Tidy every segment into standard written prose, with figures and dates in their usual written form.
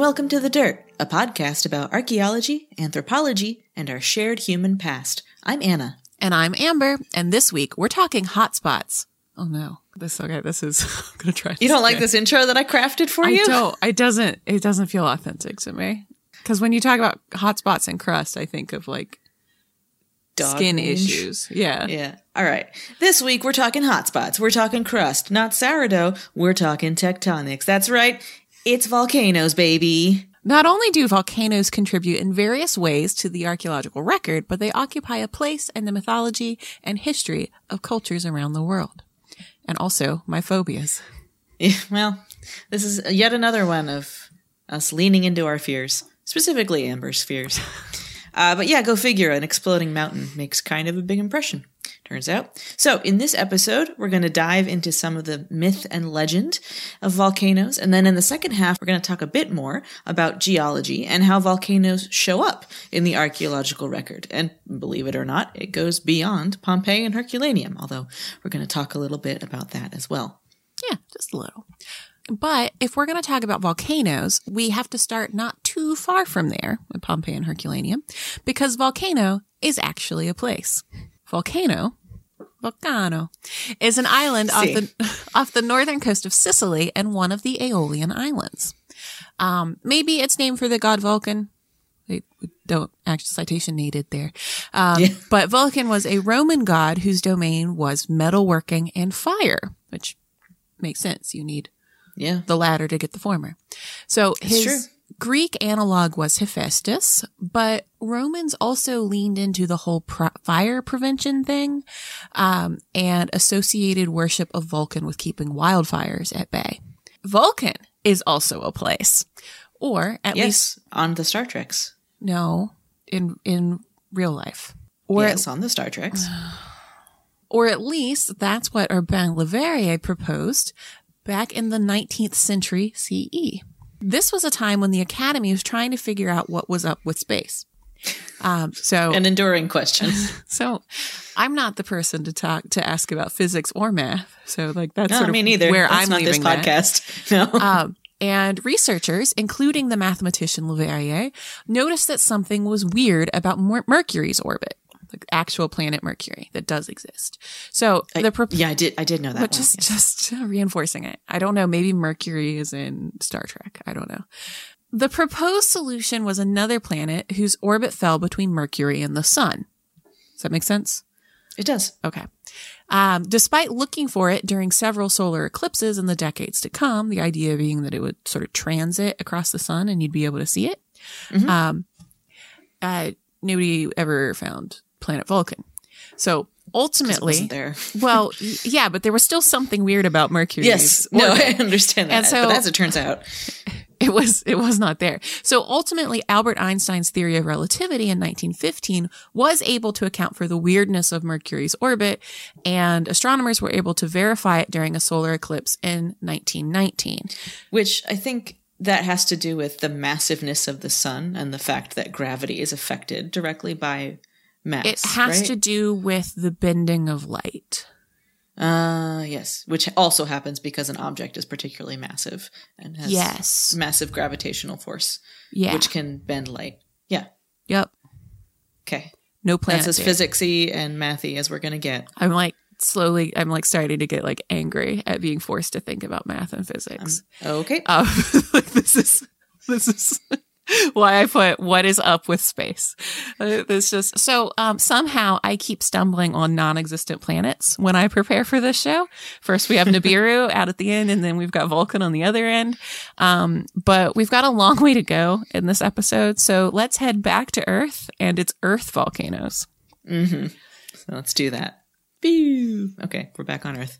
Welcome to The Dirt, a podcast about archaeology, anthropology, and our shared human past. I'm Anna. And I'm Amber. And this week, we're talking hotspots. Oh, no. This is... I'm going to try. You don't like this intro that I crafted for you? I don't. It doesn't feel authentic to me. Because when you talk about hotspots and crust, I think of, like, Skin issues. Yeah. Yeah. All right. This week, we're talking hotspots. We're talking crust, not sourdough. We're talking tectonics. That's right. It's volcanoes, baby. Not only do volcanoes contribute in various ways to the archaeological record, but they occupy a place in the mythology and history of cultures around the world. And also my phobias. Yeah, well, this is yet another one of us leaning into our fears, specifically Amber's fears. But yeah, go figure. An exploding mountain makes kind of a big impression. Turns out. So in this episode, we're going to dive into some of the myth and legend of volcanoes. And then in the second half, we're going to talk a bit more about geology and how volcanoes show up in the archaeological record. And believe it or not, it goes beyond Pompeii and Herculaneum, although we're going to talk a little bit about that as well. Yeah, just a little. But if we're going to talk about volcanoes, we have to start not too far from there with Pompeii and Herculaneum, because volcano is actually a place. Vulcano is an island off the northern coast of Sicily and one of the Aeolian Islands. Maybe it's named for the god Vulcan. We don't actual citation needed there. But Vulcan was a Roman god whose domain was metalworking and fire, which makes sense. You need the latter to get the former. So his Greek analog was Hephaestus, but Romans also leaned into the whole fire prevention thing and associated worship of Vulcan with keeping wildfires at bay. Vulcan is also a place, or at least on the Star Treks. No, in real life, or on the Star Treks, or at least that's what Urbain Le Verrier proposed back in the 19th century CE. This was a time when the Academy was trying to figure out what was up with space. An enduring question. So I'm not the person to ask about physics or math. So like that's no, sort of me neither. Where that's I'm not leaving this podcast. That. No. And researchers, including the mathematician Le Verrier, noticed that something was weird about Mercury's orbit, the actual planet Mercury that does exist. So I did know that. But just reinforcing it. I don't know. Maybe Mercury is in Star Trek. I don't know. The proposed solution was another planet whose orbit fell between Mercury and the sun. Does that make sense? It does. Okay. Despite looking for it during several solar eclipses in the decades to come, the idea being that it would sort of transit across the sun and you'd be able to see it. Mm-hmm. Nobody ever found planet Vulcan. So ultimately, it wasn't there. Well, yeah, but there was still something weird about Mercury. Yes, no, I understand that. And so, but as it turns out, it was not there. So ultimately, Albert Einstein's theory of relativity in 1915 was able to account for the weirdness of Mercury's orbit, and astronomers were able to verify it during a solar eclipse in 1919. Which I think that has to do with the massiveness of the sun and the fact that gravity is affected directly by mass. It has to do with the bending of light. Yes, which also happens because an object is particularly massive and has massive gravitational force, which can bend light. Yeah. Yep. Okay. No planet. That's as physicsy and mathy as we're going to get. I'm starting to get like angry at being forced to think about math and physics. Okay. This is why I put what is up with space. Somehow I keep stumbling on non-existent planets when I prepare for this show. First we have Nibiru out at the end, and then we've got Vulcan on the other end. But we've got a long way to go in this episode. So let's head back to Earth and its Earth volcanoes. Mm-hmm. Let's do that. Okay, we're back on Earth.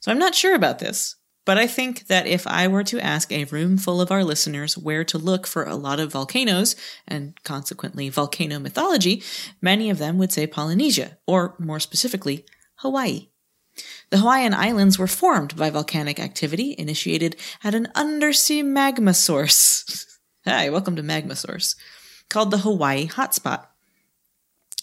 So I'm not sure about this, but I think that if I were to ask a room full of our listeners where to look for a lot of volcanoes, and consequently volcano mythology, many of them would say Polynesia, or more specifically, Hawaii. The Hawaiian Islands were formed by volcanic activity initiated at an undersea magma source. Hi, welcome to Magma Source, called the Hawaii Hotspot.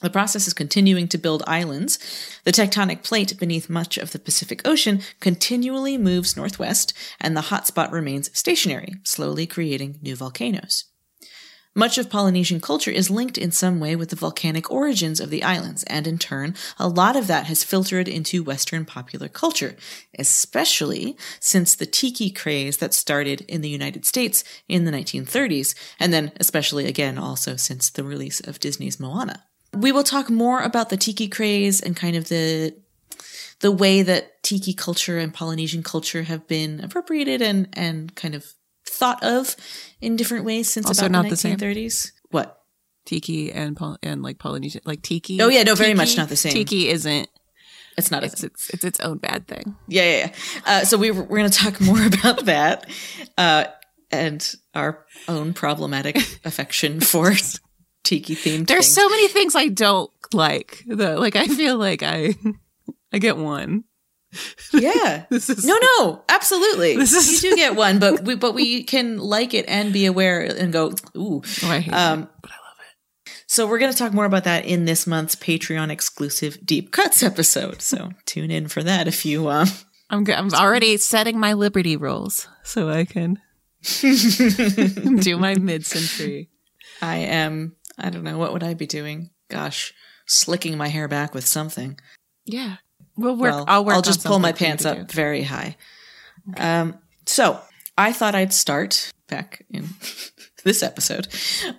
The process is continuing to build islands. The tectonic plate beneath much of the Pacific Ocean continually moves northwest, and the hotspot remains stationary, slowly creating new volcanoes. Much of Polynesian culture is linked in some way with the volcanic origins of the islands, and in turn, a lot of that has filtered into Western popular culture, especially since the tiki craze that started in the United States in the 1930s, and then especially again also since the release of Disney's Moana. We will talk more about the tiki craze and kind of the way that tiki culture and Polynesian culture have been appropriated and kind of thought of in different ways since also about the 1930s. What? Tiki and like Polynesian, like tiki. Oh yeah, no, tiki, very much not the same. Tiki isn't. It's not. It's its own bad thing. Yeah. So we're going to talk more about that and our own problematic affection for tiki themed. There's so many things I don't like though. Like I feel like I get one. Yeah. No, absolutely. You do get one, but we can like it and be aware and go, ooh. Oh, I hate it, but I love it. So we're going to talk more about that in this month's Patreon exclusive Deep Cuts episode. So tune in for that if you I'm already setting my Liberty rolls so I can do my mid-century. I don't know, what would I be doing? Gosh, slicking my hair back with something. Yeah. I'll just pull my pants up very high. Okay. So I thought I'd start back in this episode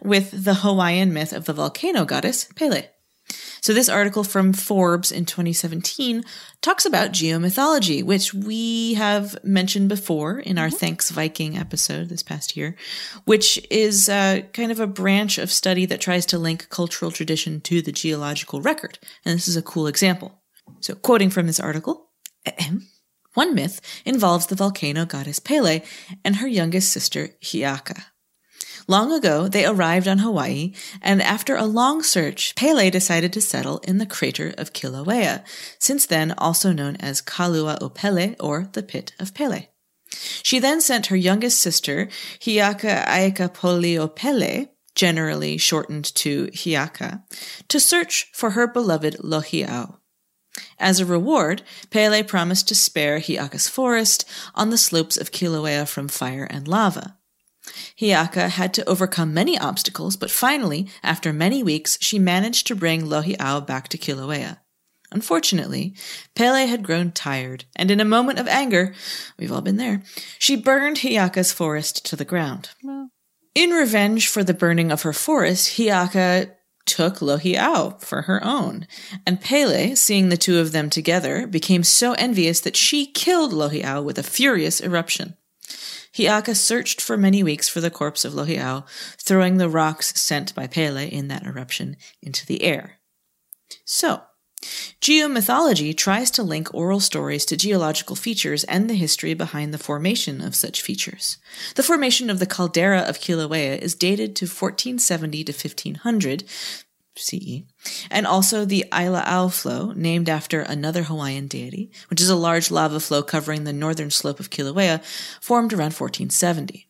with the Hawaiian myth of the volcano goddess Pele. So this article from Forbes in 2017 talks about geomythology, which we have mentioned before in our Thanks Viking episode this past year, which is kind of a branch of study that tries to link cultural tradition to the geological record. And this is a cool example. So quoting from this article, one myth involves the volcano goddess Pele and her youngest sister, Hiaka. Long ago, they arrived on Hawaii, and after a long search, Pele decided to settle in the crater of Kilauea, since then also known as Kalua o Pele, or the Pit of Pele. She then sent her youngest sister, Hiaka Aika Poli o Pele, generally shortened to Hiaka, to search for her beloved Lohiau. As a reward, Pele promised to spare Hiaka's forest on the slopes of Kilauea from fire and lava. Hiaka had to overcome many obstacles, but finally, after many weeks, she managed to bring Lohiau back to Kilauea. Unfortunately, Pele had grown tired, and in a moment of anger, we've all been there, she burned Hiaka's forest to the ground. In revenge for the burning of her forest, Hiaka took Lohiau for her own, and Pele, seeing the two of them together, became so envious that she killed Lohiau with a furious eruption. Hiaka searched for many weeks for the corpse of Lohiau, throwing the rocks sent by Pele in that eruption into the air. So, geomythology tries to link oral stories to geological features and the history behind the formation of such features. The formation of the caldera of Kilauea is dated to 1470 to 1500 CE, and also the Ailāʻau flow, named after another Hawaiian deity, which is a large lava flow covering the northern slope of Kilauea, formed around 1470.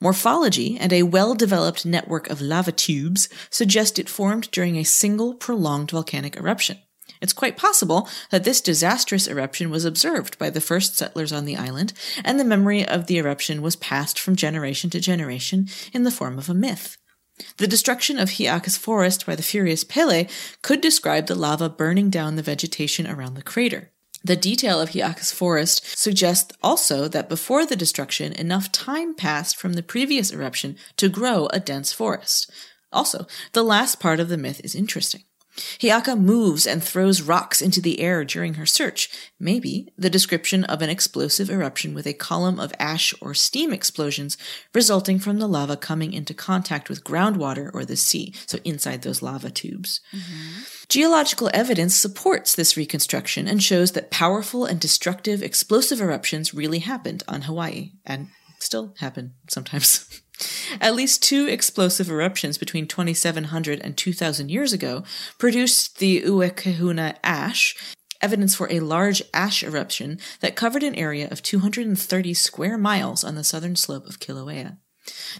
Morphology and a well-developed network of lava tubes suggest it formed during a single prolonged volcanic eruption. It's quite possible that this disastrous eruption was observed by the first settlers on the island, and the memory of the eruption was passed from generation to generation in the form of a myth. The destruction of Hiaka's forest by the furious Pele could describe the lava burning down the vegetation around the crater. The detail of Hiaka's forest suggests also that before the destruction, enough time passed from the previous eruption to grow a dense forest. Also, the last part of the myth is interesting. Hiaka moves and throws rocks into the air during her search, maybe the description of an explosive eruption with a column of ash or steam explosions resulting from the lava coming into contact with groundwater or the sea, so inside those lava tubes. Mm-hmm. Geological evidence supports this reconstruction and shows that powerful and destructive explosive eruptions really happened on Hawaii, and still happen sometimes. At least two explosive eruptions between 2,700 and 2,000 years ago produced the Uwekahuna ash, evidence for a large ash eruption that covered an area of 230 square miles on the southern slope of Kilauea.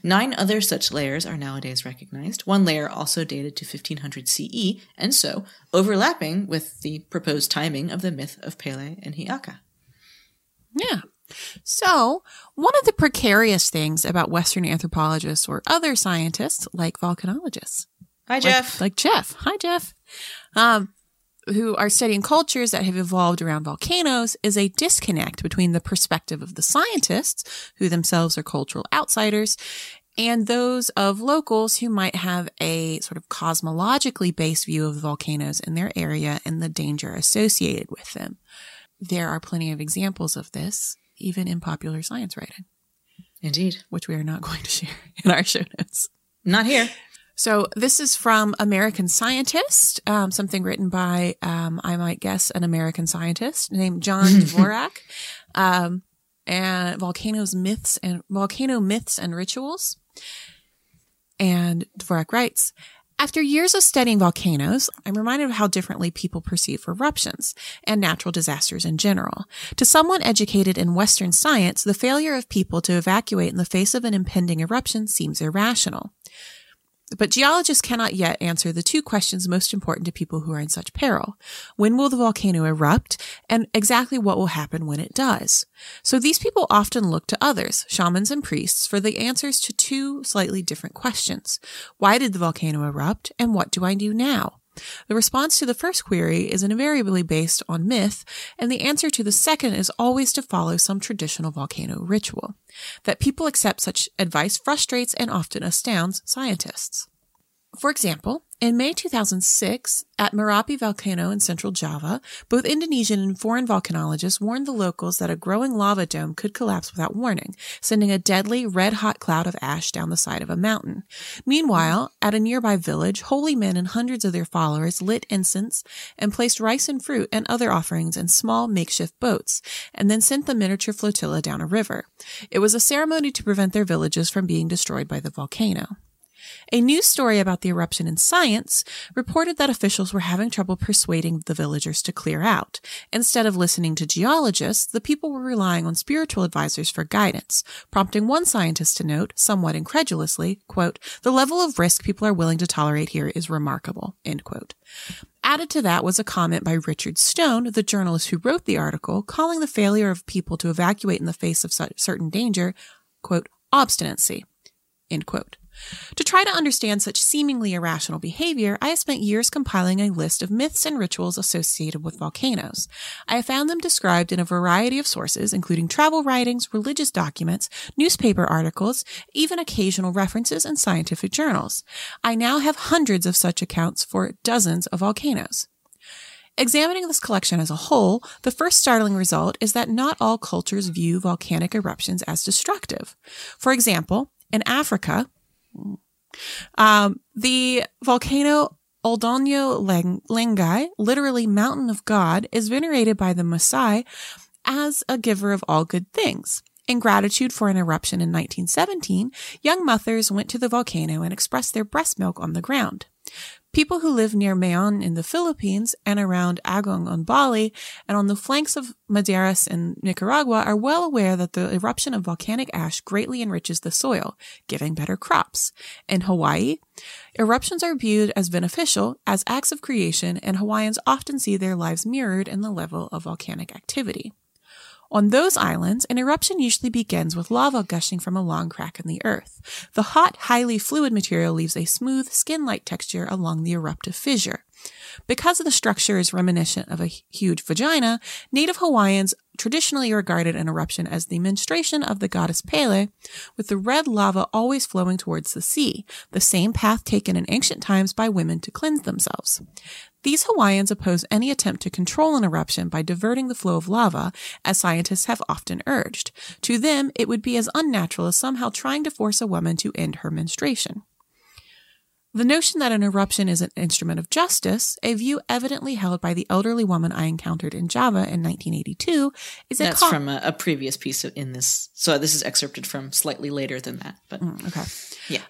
9 other such layers are nowadays recognized, one layer also dated to 1500 CE, and so overlapping with the proposed timing of the myth of Pele and Hiaka. Yeah. So, one of the precarious things about Western anthropologists or other scientists like volcanologists. Hi, Jeff. Like Jeff. Hi, Jeff. Who are studying cultures that have evolved around volcanoes is a disconnect between the perspective of the scientists, who themselves are cultural outsiders, and those of locals who might have a sort of cosmologically based view of volcanoes in their area and the danger associated with them. There are plenty of examples of this, even in popular science writing. Indeed. Which we are not going to share in our show notes. Not here. So this is from American Scientist, something written by, I might guess, an American scientist named John Dvorak, and Volcano Myths and Rituals. And Dvorak writes, after years of studying volcanoes, I'm reminded of how differently people perceive eruptions and natural disasters in general. To someone educated in Western science, the failure of people to evacuate in the face of an impending eruption seems irrational. But geologists cannot yet answer the two questions most important to people who are in such peril. When will the volcano erupt, and exactly what will happen when it does? So these people often look to others, shamans and priests, for the answers to two slightly different questions. Why did the volcano erupt, and what do I do now? The response to the first query is invariably based on myth, and the answer to the second is always to follow some traditional volcano ritual. That people accept such advice frustrates and often astounds scientists. For example, in May 2006, at Merapi Volcano in central Java, both Indonesian and foreign volcanologists warned the locals that a growing lava dome could collapse without warning, sending a deadly red-hot cloud of ash down the side of a mountain. Meanwhile, at a nearby village, holy men and hundreds of their followers lit incense and placed rice and fruit and other offerings in small makeshift boats, and then sent the miniature flotilla down a river. It was a ceremony to prevent their villages from being destroyed by the volcano. A news story about the eruption in Science reported that officials were having trouble persuading the villagers to clear out. Instead of listening to geologists, the people were relying on spiritual advisors for guidance, prompting one scientist to note, somewhat incredulously, quote, "The level of risk people are willing to tolerate here is remarkable," end quote. Added to that was a comment by Richard Stone, the journalist who wrote the article, calling the failure of people to evacuate in the face of certain danger, quote, "obstinacy," end quote. To try to understand such seemingly irrational behavior, I have spent years compiling a list of myths and rituals associated with volcanoes. I have found them described in a variety of sources, including travel writings, religious documents, newspaper articles, even occasional references in scientific journals. I now have hundreds of such accounts for dozens of volcanoes. Examining this collection as a whole, the first startling result is that not all cultures view volcanic eruptions as destructive. For example, in Africa, the volcano Oldonyo Lengai, literally mountain of God, is venerated by the Maasai as a giver of all good things. In gratitude for an eruption in 1917, young mothers went to the volcano and expressed their breast milk on the ground. People who live near Maon in the Philippines and around Agong on Bali and on the flanks of Madeiras in Nicaragua are well aware that the eruption of volcanic ash greatly enriches the soil, giving better crops. In Hawaii, eruptions are viewed as beneficial, as acts of creation, and Hawaiians often see their lives mirrored in the level of volcanic activity. On those islands, an eruption usually begins with lava gushing from a long crack in the earth. The hot, highly fluid material leaves a smooth, skin-like texture along the eruptive fissure. Because the structure is reminiscent of a huge vagina, native Hawaiians traditionally regarded an eruption as the menstruation of the goddess Pele, with the red lava always flowing towards the sea, the same path taken in ancient times by women to cleanse themselves. These Hawaiians oppose any attempt to control an eruption by diverting the flow of lava, as scientists have often urged. To them, it would be as unnatural as somehow trying to force a woman to end her menstruation. The notion that an eruption is an instrument of justice, a view evidently held by the elderly woman I encountered in Java in 1982, is a... That's from a previous piece in this. So this is excerpted from slightly later than that. But okay. Yeah.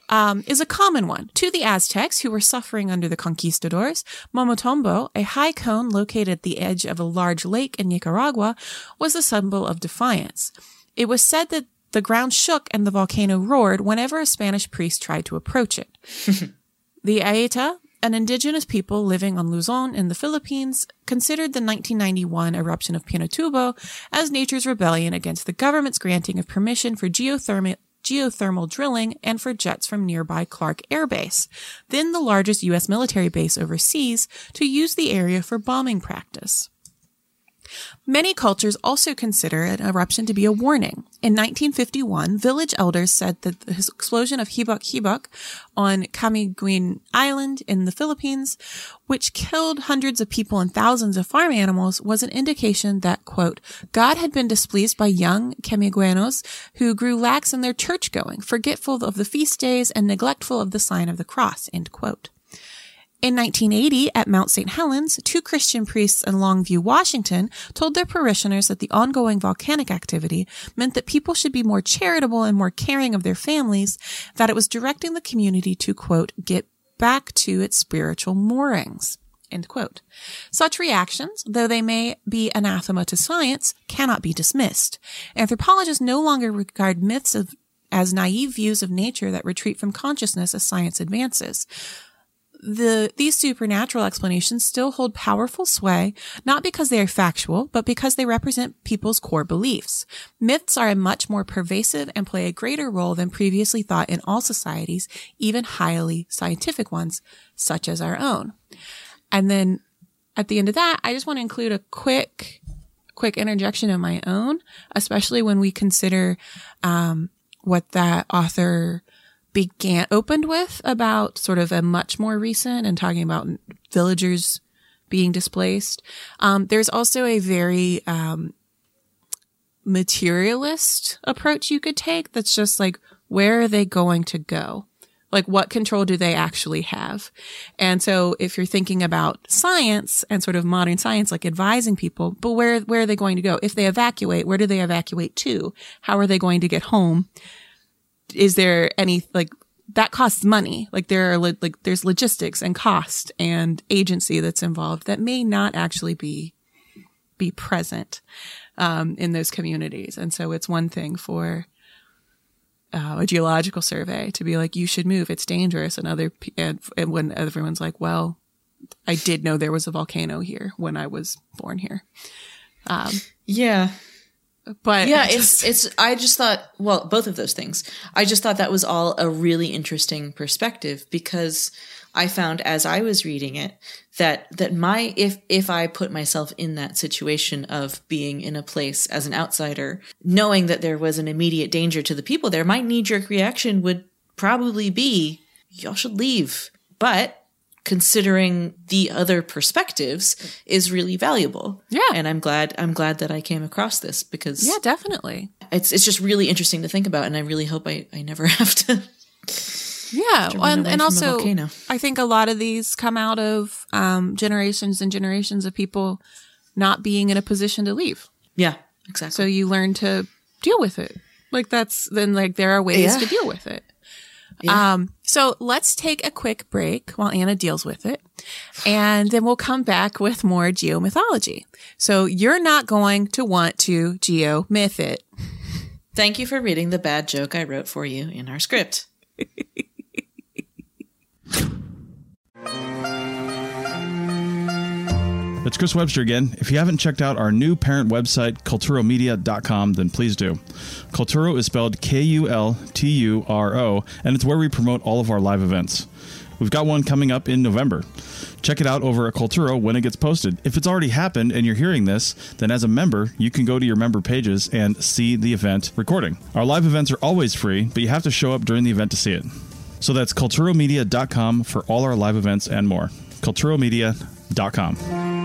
Is a common one. To the Aztecs, who were suffering under the conquistadors, Momotombo, a high cone located at the edge of a large lake in Nicaragua, was a symbol of defiance. It was said that the ground shook and the volcano roared whenever a Spanish priest tried to approach it. The Aita, an indigenous people living on Luzon in the Philippines, considered the 1991 eruption of Pinatubo as nature's rebellion against the government's granting of permission for geothermal drilling and for jets from nearby Clark Air Base, then the largest U.S. military base overseas, to use the area for bombing practice. Many cultures also consider an eruption to be a warning. In 1951, village elders said that the explosion of Hibok-Hibok on Camiguin Island in the Philippines, which killed hundreds of people and thousands of farm animals, was an indication that, quote, God had been displeased by young Camiguenos who grew lax in their church going, forgetful of the feast days and neglectful of the sign of the cross, end quote. In 1980, at Mount St. Helens, two Christian priests in Longview, Washington, told their parishioners that the ongoing volcanic activity meant that people should be more charitable and more caring of their families, that it was directing the community to, quote, get back to its spiritual moorings, end quote. Such reactions, though they may be anathema to science, cannot be dismissed. Anthropologists no longer regard myths as naive views of nature that retreat from consciousness as science advances. These supernatural explanations still hold powerful sway, not because they are factual, but because they represent people's core beliefs. Myths are much more pervasive and play a greater role than previously thought in all societies, even highly scientific ones, such as our own. And then at the end of that, I just want to include a quick interjection of my own, especially when we consider what that author opened with about sort of a much more recent and talking about villagers being displaced. There's also a very materialist approach you could take that's just like, where are they going to go? Like, what control do they actually have? And so if you're thinking about science and sort of modern science, like advising people, but where are they going to go? If they evacuate, where do they evacuate to? How are they going to get home? Is there any, like, that costs money? Like, there's logistics and cost and agency that's involved that may not actually be present in those communities. And so it's one thing for a geological survey to be like, you should move, it's dangerous, and when everyone's like, well, I did know there was a volcano here when I was born here. Yeah. But yeah, it's I just thought, well, both of those things. I just thought that was all a really interesting perspective, because I found as I was reading it that my, if I put myself in that situation of being in a place as an outsider, knowing that there was an immediate danger to the people there, my knee-jerk reaction would probably be, y'all should leave. But considering the other perspectives is really valuable. Yeah. And I'm glad that I came across this, because yeah, definitely. It's just really interesting to think about, and I really hope I never have to. Yeah. And also, I think a lot of these come out of generations and generations of people not being in a position to leave. Yeah, exactly. So you learn to deal with it. Like there are ways to deal with it. Yeah. So let's take a quick break while Anna deals with it, and then we'll come back with more geomythology. So you're not going to want to geomyth it. Thank you for reading the bad joke I wrote for you in our script. It's Chris Webster again. If you haven't checked out our new parent website, culturomedia.com, then please do. Culturo is spelled K-U-L-T-U-R-O, and it's where we promote all of our live events. We've got one coming up in November. Check it out over at Culturo when it gets posted. If it's already happened and you're hearing this, then as a member, you can go to your member pages and see the event recording. Our live events are always free, but you have to show up during the event to see it. So that's culturomedia.com for all our live events and more. culturomedia.com.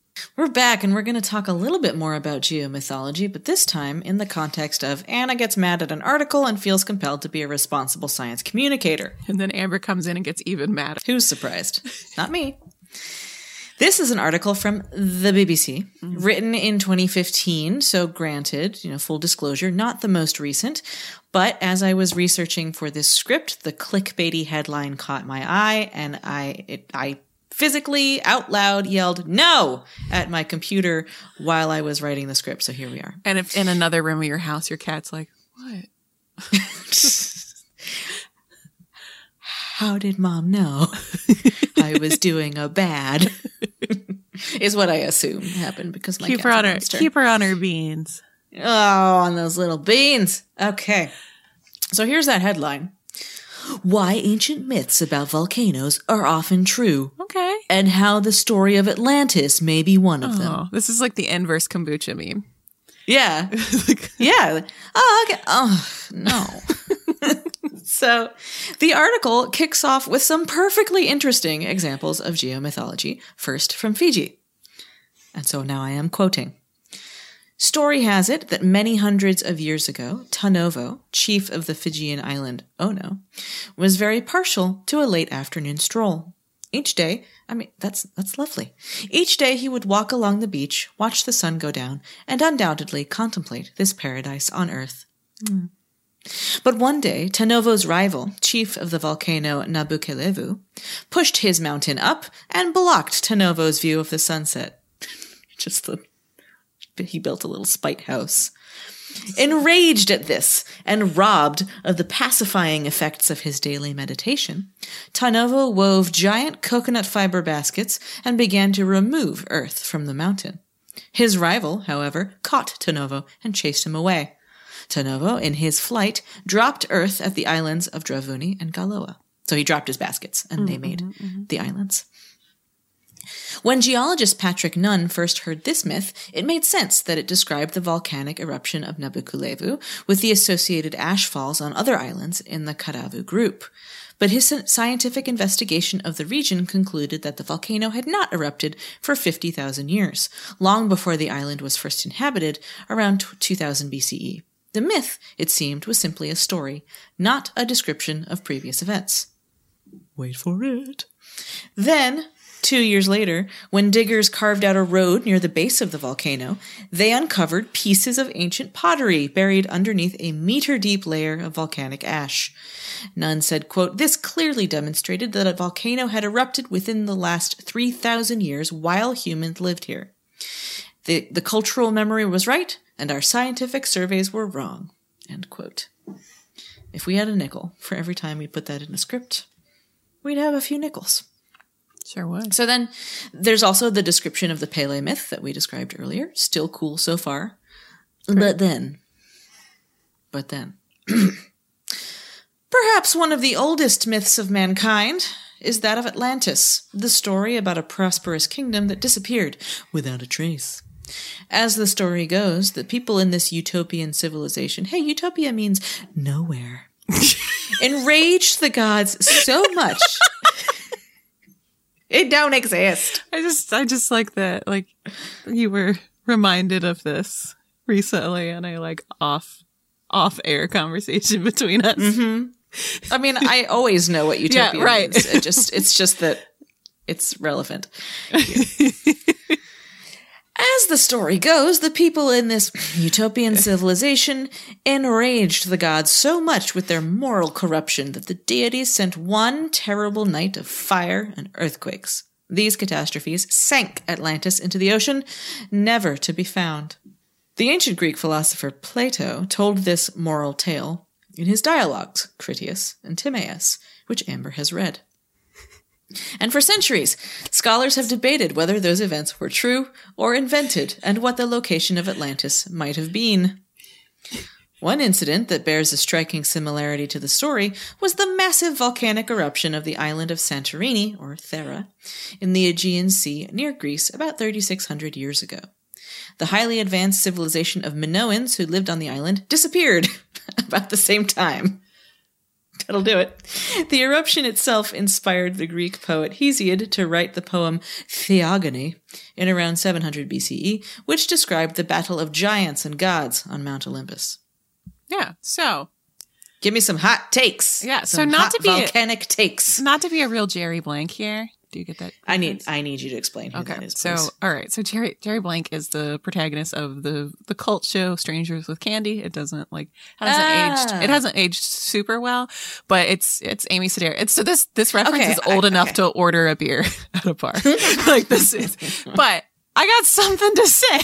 We're back, and we're going to talk a little bit more about geomythology, but this time in the context of Anna gets mad at an article and feels compelled to be a responsible science communicator. And then Amber comes in and gets even madder. Who's surprised? Not me. This is an article from the BBC, written in 2015, so granted, full disclosure, not the most recent, but as I was researching for this script, the clickbaity headline caught my eye, and I physically, out loud, yelled no at my computer while I was writing the script. So here we are. And if in another room of your house, your cat's like, what? How did mom know I was doing a bad? Is what I assume happened because my cat's keep her on her beans. Oh, on those little beans. Okay. So here's that headline. Why ancient myths about volcanoes are often true. Okay. And how the story of Atlantis may be one of them. This is like the inverse kombucha meme. Yeah. Yeah. Oh, okay. Oh, no. So the article kicks off with some perfectly interesting examples of geomythology, first from Fiji. And so now I am quoting. Story has it that many hundreds of years ago, Tanovo, chief of the Fijian island Ono, was very partial to a late afternoon stroll. Each day, that's lovely. Each day he would walk along the beach, watch the sun go down, and undoubtedly contemplate this paradise on earth. Mm. But one day, Tanovo's rival, chief of the volcano Nabukelevu, pushed his mountain up and blocked Tanovo's view of the sunset. He built a little spite house. Enraged at this and robbed of the pacifying effects of his daily meditation, Tanovo wove giant coconut fiber baskets and began to remove earth from the mountain. His rival, however, caught Tanovo and chased him away. Tanovo, in his flight, dropped earth at the islands of Dravuni and Kalua. So he dropped his baskets and they made the islands. When geologist Patrick Nunn first heard this myth, it made sense that it described the volcanic eruption of Nabukelevu with the associated ash falls on other islands in the Karavu group. But his scientific investigation of the region concluded that the volcano had not erupted for 50,000 years, long before the island was first inhabited, around 2000 BCE. The myth, it seemed, was simply a story, not a description of previous events. Wait for it. Then, 2 years later, when diggers carved out a road near the base of the volcano, they uncovered pieces of ancient pottery buried underneath a meter-deep layer of volcanic ash. Nunn said, quote, this clearly demonstrated that a volcano had erupted within the last 3,000 years while humans lived here. The cultural memory was right, and our scientific surveys were wrong, end quote. If we had a nickel for every time we put that in a script, we'd have a few nickels. Sure would. So then there's also the description of the Pele myth that we described earlier. Still cool so far. Right. But then. Perhaps one of the oldest myths of mankind is that of Atlantis, the story about a prosperous kingdom that disappeared without a trace. As the story goes, the people in this utopian civilization, hey, utopia means nowhere, enraged the gods so much... It don't exist. I just like that. Like you were reminded of this recently in a like off-air conversation between us. Mm-hmm. I mean, I always know what utopia yeah, right. means. It's just that it's relevant. As the story goes, the people in this utopian civilization enraged the gods so much with their moral corruption that the deities sent one terrible night of fire and earthquakes. These catastrophes sank Atlantis into the ocean, never to be found. The ancient Greek philosopher Plato told this moral tale in his dialogues, Critias and Timaeus, which Amber has read. And for centuries, scholars have debated whether those events were true or invented and what the location of Atlantis might have been. One incident that bears a striking similarity to the story was the massive volcanic eruption of the island of Santorini, or Thera, in the Aegean Sea near Greece about 3,600 years ago. The highly advanced civilization of Minoans who lived on the island disappeared about the same time. That'll do it. The eruption itself inspired the Greek poet Hesiod to write the poem Theogony in around 700 BCE, which described the battle of giants and gods on Mount Olympus. Yeah, so... give me some hot takes. Yeah, some so not to be... volcanic takes. Not to be a real Jerry Blank here. Do you get that? I need you to explain who that is, please. So, all right. So Jerry Blank is the protagonist of the cult show Strangers with Candy. It doesn't aged super well, but it's Amy Sedaris. It's so this reference is old enough to order a beer at a bar. Like this is. But I got something to say.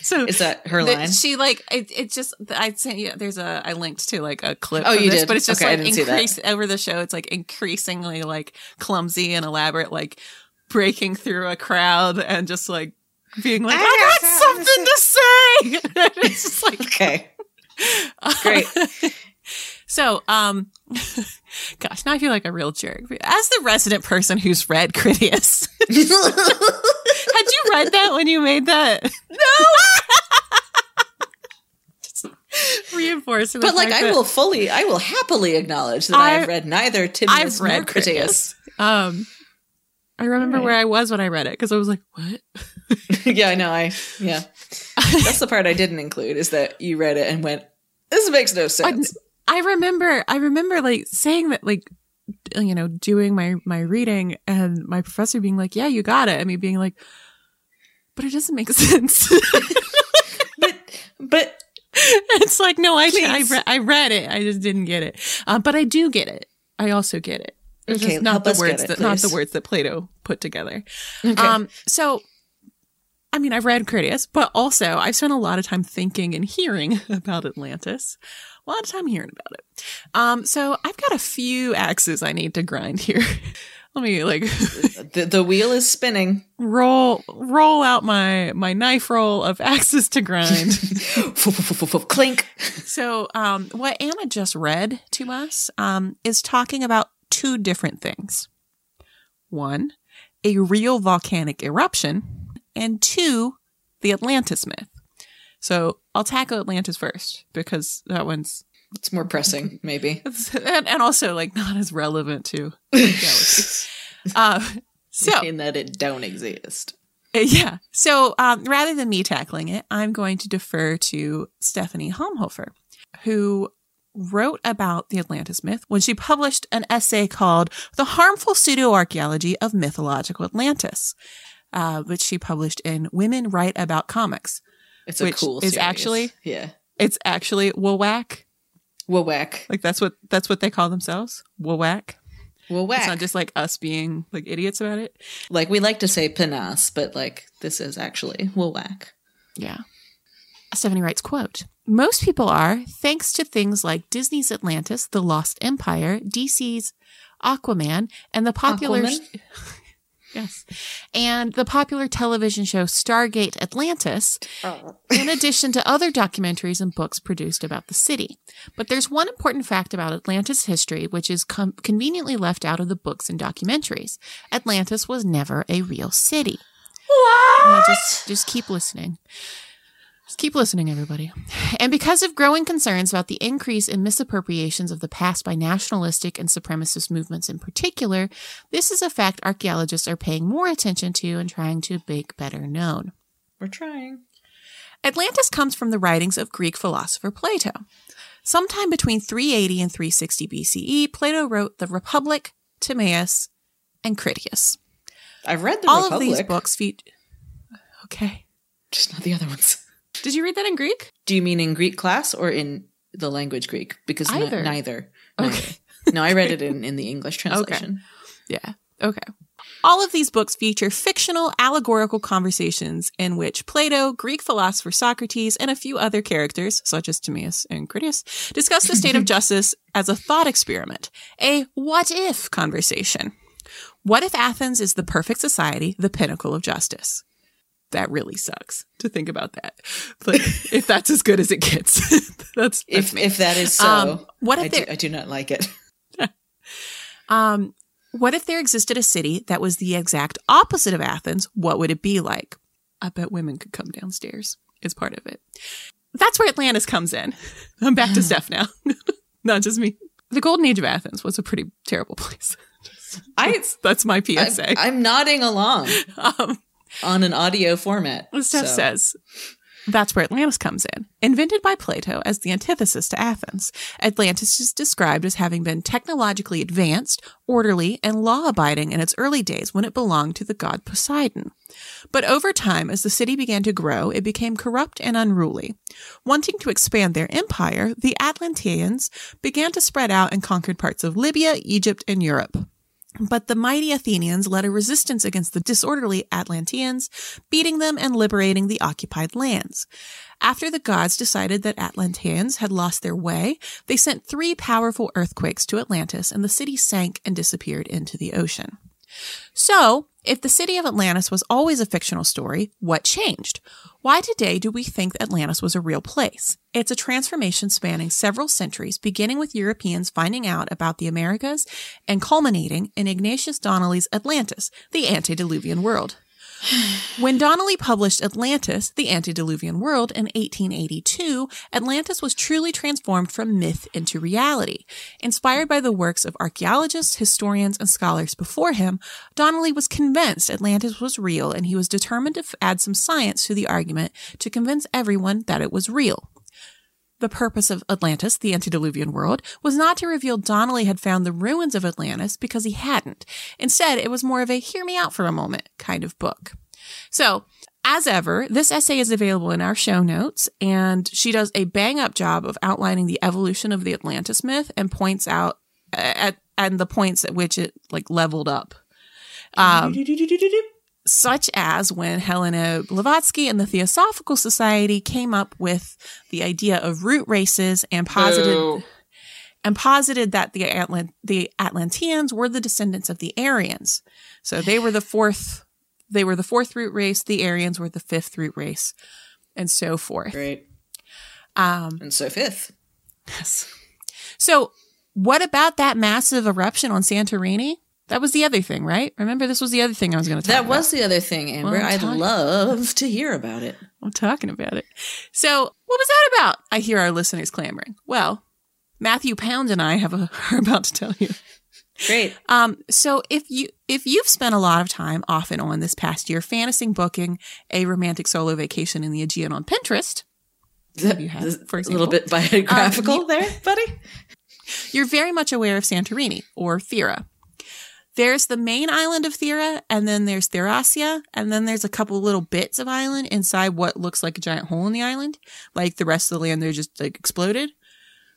So is that her line? She like it just I sent you. There's a I linked to like a clip. Oh, of you this, did, but it's just like increase over the show. It's like increasingly like clumsy and elaborate, like breaking through a crowd and just like being like I got something to say. It's just like okay, great. So, gosh, now I feel like a real jerk. As the resident person who's read Critias, had you read that when you made that? No! Just reinforcing. But like, I will happily acknowledge that I've read neither Timaeus nor Critias. I remember where I was when I read it because I was like, what? Yeah, I know. Yeah. That's the part I didn't include is that you read it and went, this makes no sense. I remember like saying that, like, you know, doing my reading and my professor being like, yeah, you got it. And me being like, but it doesn't make sense. but it's like, no, I read it. I just didn't get it. But I do get it. I also get it. It's okay, just not the words that Plato put together. Okay. So, I mean, I've read Critias, but also I've spent a lot of time thinking and hearing about Atlantis. A lot of time hearing about it. So I've got a few axes I need to grind here. Let me like the wheel is spinning. Roll out my knife roll of axes to grind. Clink. So what Anna just read to us is talking about two different things. One, a real volcanic eruption, and two, the Atlantis myth. So I'll tackle Atlantis first because that one's... it's more pressing, maybe. and also, like, not as relevant to the galaxy. In that it don't exist. Yeah. So rather than me tackling it, I'm going to defer to Stephanie Haumhofer, who wrote about the Atlantis myth when she published an essay called The Harmful Pseudo-Archaeology of Mythological Atlantis, which she published in Women Write About Comics. It's a cool series. It's actually WWAC. WWAC. Like that's what they call themselves. WWAC. WWAC. It's not just like us being like idiots about it. Like we like to say PNAS, but like this is actually WWAC. Yeah. Stephanie writes, quote, most people are, thanks to things like Disney's Atlantis, The Lost Empire, DC's Aquaman, and the popular... Aquaman? Yes. And the popular television show Stargate Atlantis, in addition to other documentaries and books produced about the city. But there's one important fact about Atlantis history, which is conveniently left out of the books and documentaries. Atlantis was never a real city. What? Just keep listening. Just keep listening, everybody. And because of growing concerns about the increase in misappropriations of the past by nationalistic and supremacist movements in particular, this is a fact archaeologists are paying more attention to and trying to make better known. We're trying. Atlantis comes from the writings of Greek philosopher Plato. Sometime between 380 and 360 BCE, Plato wrote The Republic, Timaeus, and Critias. I've read The Republic. All of these books feature... Okay. Just not the other ones. Did you read that in Greek? Do you mean in Greek class or in the language Greek? Because either. Neither. Okay. No, I read it in the English translation. Okay. Yeah. Okay. All of these books feature fictional, allegorical conversations in which Plato, Greek philosopher Socrates, and a few other characters, such as Timaeus and Critias, discuss the state of justice as a thought experiment, a what-if conversation. What if Athens is the perfect society, the pinnacle of justice? That really sucks to think about that. Like, if that's as good as it gets. If that is so, what if I do not like it. What if there existed a city that was the exact opposite of Athens? What would it be like? I bet women could come downstairs is part of it. That's where Atlantis comes in. I'm back to Steph now. Not just me. The Golden Age of Athens was a pretty terrible place. That's my PSA. I'm nodding along on an audio format. Steph says, that's where Atlantis comes in. Invented by Plato as the antithesis to Athens, Atlantis is described as having been technologically advanced, orderly, and law-abiding in its early days when it belonged to the god Poseidon. But over time, as the city began to grow, it became corrupt and unruly. Wanting to expand their empire, the Atlanteans began to spread out and conquered parts of Libya, Egypt, and Europe. But the mighty Athenians led a resistance against the disorderly Atlanteans, beating them and liberating the occupied lands. After the gods decided that Atlanteans had lost their way, they sent 3 powerful earthquakes to Atlantis, and the city sank and disappeared into the ocean. So, if the city of Atlantis was always a fictional story, what changed? Why today do we think Atlantis was a real place? It's a transformation spanning several centuries, beginning with Europeans finding out about the Americas and culminating in Ignatius Donnelly's Atlantis, the antediluvian world. When Donnelly published Atlantis, the Antediluvian World, in 1882, Atlantis was truly transformed from myth into reality. Inspired by the works of archaeologists, historians, and scholars before him, Donnelly was convinced Atlantis was real, and he was determined to add some science to the argument to convince everyone that it was real. The purpose of Atlantis, the Antediluvian World, was not to reveal Donnelly had found the ruins of Atlantis, because he hadn't. Instead, it was more of a hear me out for a moment kind of book. So, as ever, this essay is available in our show notes, and she does a bang-up job of outlining the evolution of the Atlantis myth and points out and the points at which it like leveled up. Such as when Helena Blavatsky and the Theosophical Society came up with the idea of root races and posited that the Atlanteans were the descendants of the Aryans. So they were the fourth root race. The Aryans were the 5th root race, and so forth. Great. And so 5th. Yes. So what about that massive eruption on Santorini? That was the other thing, right? Remember, this was the other thing I was going to talk about. That was the other thing, Amber. Well, I'd love to hear about it. I'm talking about it. So, what was that about? I hear our listeners clamoring. Well, Matthew Pound and I are about to tell you. Great. So, if you've spent a lot of time, off and on this past year, fantasizing booking a romantic solo vacation in the Aegean on Pinterest, you have, for example, a little bit biographical there, buddy. You're very much aware of Santorini or Thera. There's the main island of Thera, and then there's Therasia, and then there's a couple little bits of island inside what looks like a giant hole in the island. Like the rest of the land, they're just like exploded.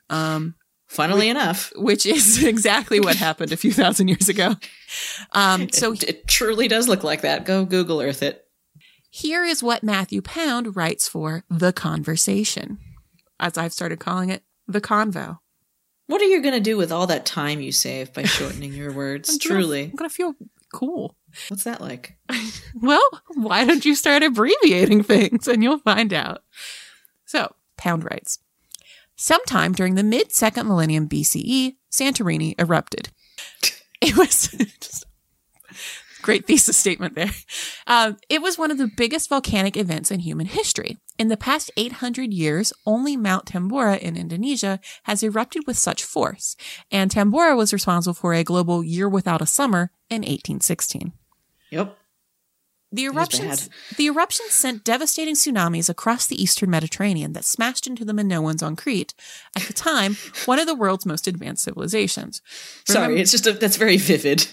Funnily enough. Which is exactly what happened a few thousand years ago. It truly does look like that. Go Google Earth it. Here is what Matthew Pound writes for The Conversation. As I've started calling it, The Convo. What are you going to do with all that time you save by shortening your words? I'm going to feel cool. What's that like? Well, why don't you start abbreviating things and you'll find out. So, Pound writes, sometime during the mid-2nd millennium BCE, Santorini erupted. It was... Great thesis statement there. It was one of the biggest volcanic events in human history. In the past 800 years, only Mount Tambora in Indonesia has erupted with such force, and Tambora was responsible for a global year without a summer in 1816. Yep. The eruptions sent devastating tsunamis across the eastern Mediterranean that smashed into the Minoans on Crete, at the time one of the world's most advanced civilizations. That's very vivid.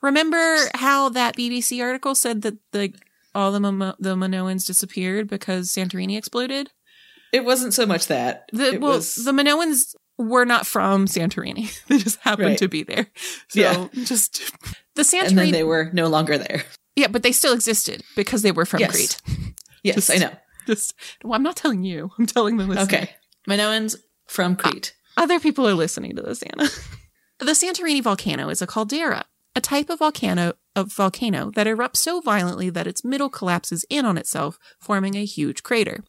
Remember how that BBC article said that all the Minoans disappeared because Santorini exploded? It wasn't so much that. The Minoans were not from Santorini; they just happened to be there. So the Santorini, and then they were no longer there. Yeah, but they still existed because they were from Crete. Yes, I know. I'm not telling you. I'm telling the listener. Okay. Minoans from Crete. Other people are listening to this, Anna. The Santorini volcano is a caldera, a type of volcano that erupts so violently that its middle collapses in on itself, forming a huge crater.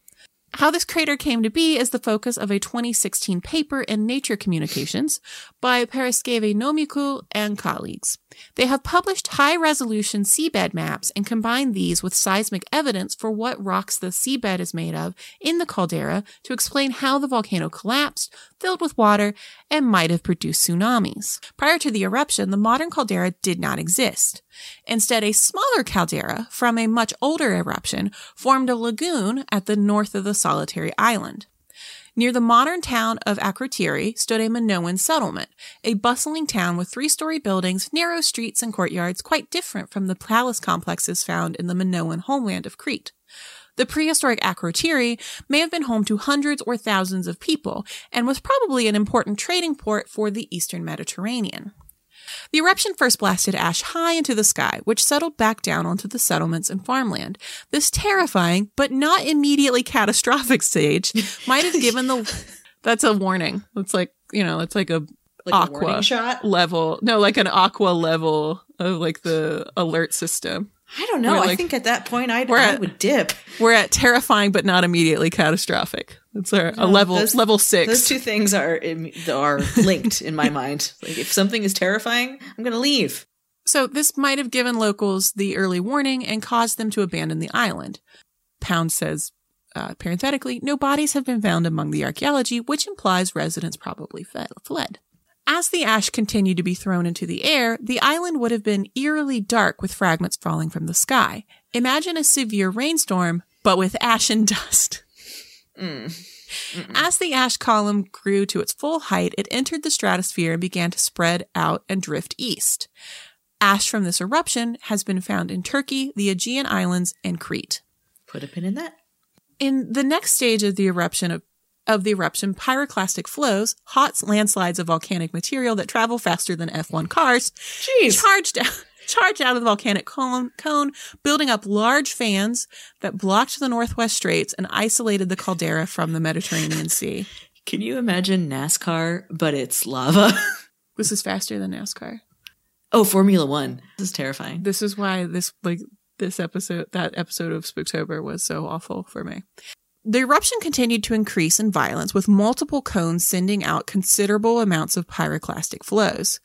How this crater came to be is the focus of a 2016 paper in Nature Communications by Periskeve Nomiku and colleagues. They have published high-resolution seabed maps and combined these with seismic evidence for what rocks the seabed is made of in the caldera to explain how the volcano collapsed, filled with water, and might have produced tsunamis. Prior to the eruption, the modern caldera did not exist. Instead, a smaller caldera from a much older eruption formed a lagoon at the north of the solitary island. Near the modern town of Akrotiri stood a Minoan settlement, a bustling town with three-story buildings, narrow streets, and courtyards quite different from the palace complexes found in the Minoan homeland of Crete. The prehistoric Akrotiri may have been home to hundreds or thousands of people and was probably an important trading port for the eastern Mediterranean. The eruption first blasted ash high into the sky, which settled back down onto the settlements and farmland. This terrifying, but not immediately catastrophic stage might have given the... That's a warning. It's like, it's like a aqua shot level. No, like an aqua level of like the alert system. I don't know. I think at that point I would dip. We're at terrifying, but not immediately catastrophic. That's a level. Level 6. Those two things are linked in my mind. Like if something is terrifying, I'm going to leave. So this might have given locals the early warning and caused them to abandon the island. Pound says, parenthetically, no bodies have been found among the archaeology, which implies residents probably fled. As the ash continued to be thrown into the air, the island would have been eerily dark with fragments falling from the sky. Imagine a severe rainstorm, but with ash and dust. As the ash column grew to its full height, it entered the stratosphere and began to spread out and drift east. Ash from this eruption has been found in Turkey, the Aegean Islands, and Crete. Put a pin in that. In the next stage of the eruption pyroclastic flows, hot landslides of volcanic material that travel faster than F1 cars, charged out of the volcanic cone, building up large fans that blocked the Northwest Straits and isolated the caldera from the Mediterranean Sea. Can you imagine NASCAR, but it's lava? This is faster than NASCAR. Oh, Formula One. This is terrifying. This is why that episode of Spooktober was so awful for me. The eruption continued to increase in violence, with multiple cones sending out considerable amounts of pyroclastic flows.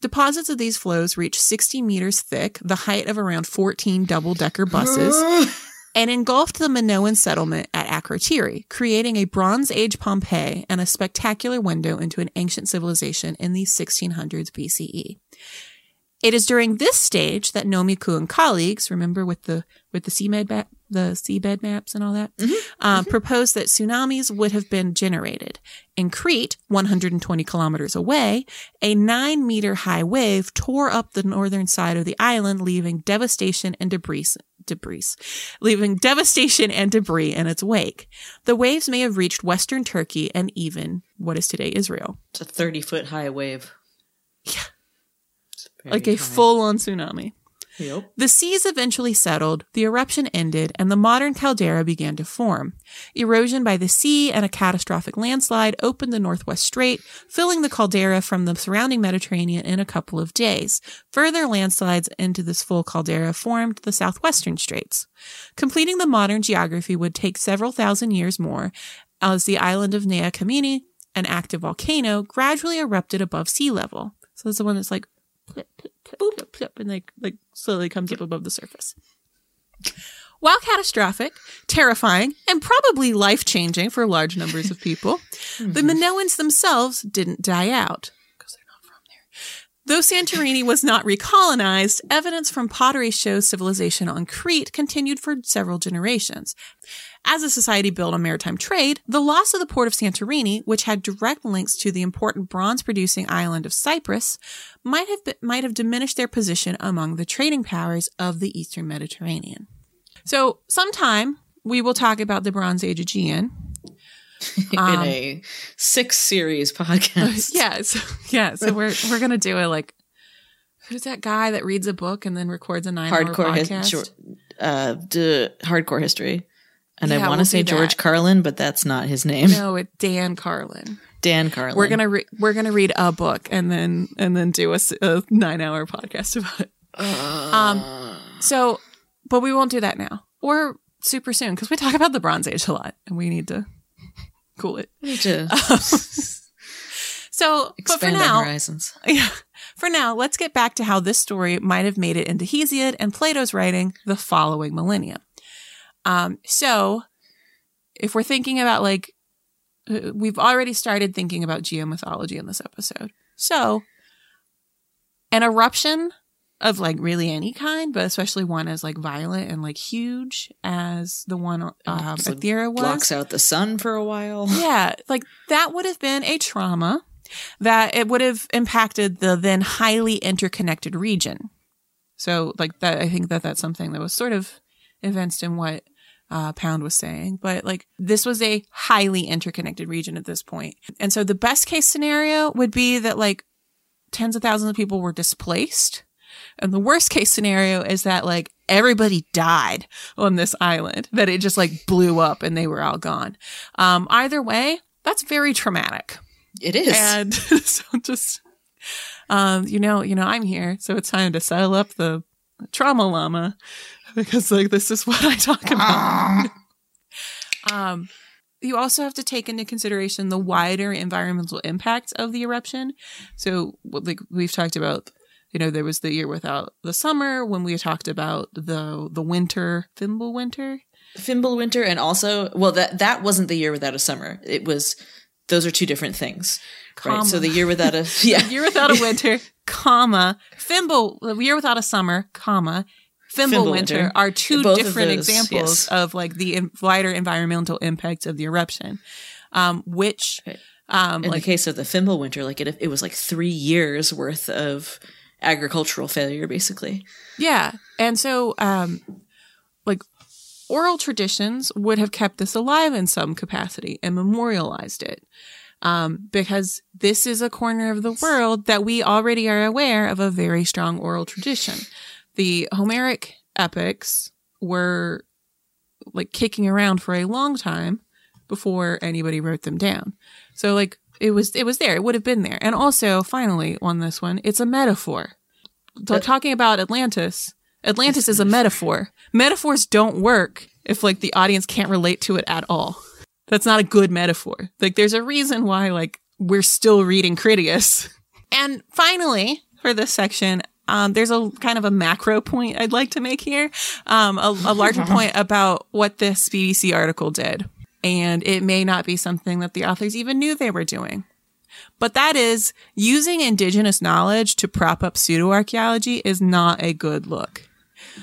Deposits of these flows reached 60 meters thick, the height of around 14 double-decker buses, and engulfed the Minoan settlement at Akrotiri, creating a Bronze Age Pompeii and a spectacular window into an ancient civilization in the 1600s BCE. It is during this stage that Nomiku and colleagues, remember with the seabed maps and all that, proposed that tsunamis would have been generated. In Crete, 120 kilometers away, a 9-meter-high wave tore up the northern side of the island, leaving devastation and debris in its wake. The waves may have reached western Turkey and even what is today Israel. It's a 30-foot-high wave. Yeah. Like a full-on tsunami. Yep. The seas eventually settled, the eruption ended, and the modern caldera began to form. Erosion by the sea and a catastrophic landslide opened the Northwest Strait, filling the caldera from the surrounding Mediterranean in a couple of days. Further landslides into this full caldera formed the southwestern straits. Completing the modern geography would take several thousand years more, as the island of Nea Kameni, an active volcano, gradually erupted above sea level. So that's the one that's like plip, plip, plip, plip, plip, and like slowly comes up above the surface. While catastrophic, terrifying, and probably life-changing for large numbers of people, the Minoans themselves didn't die out because they're not from there. Though Santorini was not recolonized, evidence from pottery shows civilization on Crete continued for several generations. As a society built on maritime trade, the loss of the port of Santorini, which had direct links to the important bronze-producing island of Cyprus, might have diminished their position among the trading powers of the Eastern Mediterranean. So, sometime we will talk about the Bronze Age Aegean. In a 6-series podcast. Yeah. So we're going to do a, like, who's that guy that reads a book and then records a 9-hour podcast? Hardcore history. And yeah, I want to say George Carlin, but that's not his name. No, it's Dan Carlin. We're going to read a book and then do a 9-hour podcast about it. So, but we won't do that now or super soon because we talk about the Bronze Age a lot and we need to cool it. We need to expand our horizons. Yeah. For now, let's get back to how this story might have made it into Hesiod and Plato's writing the following millennium. So if we're thinking about, like, we've already started thinking about geomythology in this episode. So an eruption of, like, really any kind, but especially one as, like, violent and, like, huge as the one Ethera was. Blocks out the sun for a while. Yeah. Like, that would have been a trauma that it would have impacted the then highly interconnected region. So, like, that, I think that that's something that was sort of evinced in what Pound was saying. But, like, this was a highly interconnected region at this point. And so the best case scenario would be that, like, tens of thousands of people were displaced. And the worst case scenario is that, like, everybody died on this island, that it just, like, blew up and they were all gone. Either way, that's very traumatic. It is. And so just, you know, I'm here. So it's time to settle up the trauma llama because, like, this is what I talk about. You also have to take into consideration the wider environmental impacts of the eruption. So, like, we've talked about, you know, there was the year without the summer when we talked about the winter, Fimbulwinter, and also, well, that wasn't the year without a summer. It was, those are two different things. Right? So the year without a the year without a winter, the year without a summer, Fimbulwinter are two both different examples of, like, the wider environmental impacts of the eruption, which, in the case of the Fimbulwinter, like, it was like 3 years worth of agricultural failure, basically. Yeah. And so, like, oral traditions would have kept this alive in some capacity and memorialized it, because this is a corner of the world that we already are aware of a very strong oral tradition. The Homeric epics were, like, kicking around for a long time before anybody wrote them down. So, like, it was there. It would have been there. And also, finally, on this one, it's a metaphor. So talking about Atlantis is a metaphor. Metaphors don't work if, like, the audience can't relate to it at all. That's not a good metaphor. Like, there's a reason why, like, we're still reading Critias. And finally, for this section, there's a kind of a macro point I'd like to make here. A larger point about what this BBC article did. And it may not be something that the authors even knew they were doing. But that is, using indigenous knowledge to prop up pseudo-archaeology is not a good look.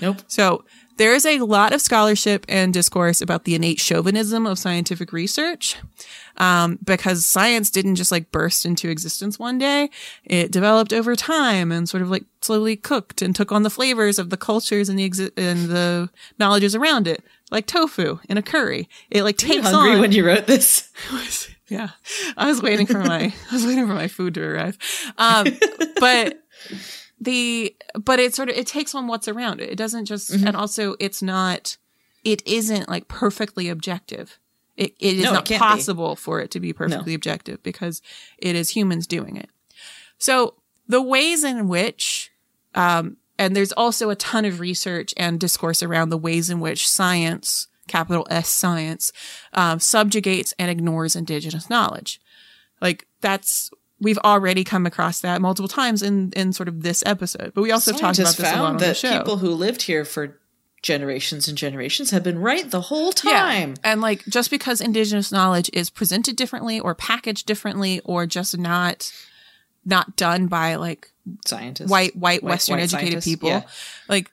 Nope. So there is a lot of scholarship and discourse about the innate chauvinism of scientific research, because science didn't just, like, burst into existence one day. It developed over time and sort of, like, slowly cooked and took on the flavors of the cultures and the knowledges around it. Like tofu in a curry, it, like, takes on. Were you hungry when you wrote this? Yeah, I was waiting for my food to arrive. But it sort of, it takes on what's around it. It doesn't just, and also it isn't like perfectly objective. It is not possible for it to be perfectly objective because it is humans doing it. So the ways in which, and there's also a ton of research and discourse around the ways in which science, capital S science, subjugates and ignores indigenous knowledge. Like, that's, we've already come across that multiple times in sort of this episode. But we also talked about this a lot on the show. People who lived here for generations and generations have been right the whole time. Yeah. And, like, just because indigenous knowledge is presented differently or packaged differently or just not done by, like, scientists, white Western educated people, yeah. Like,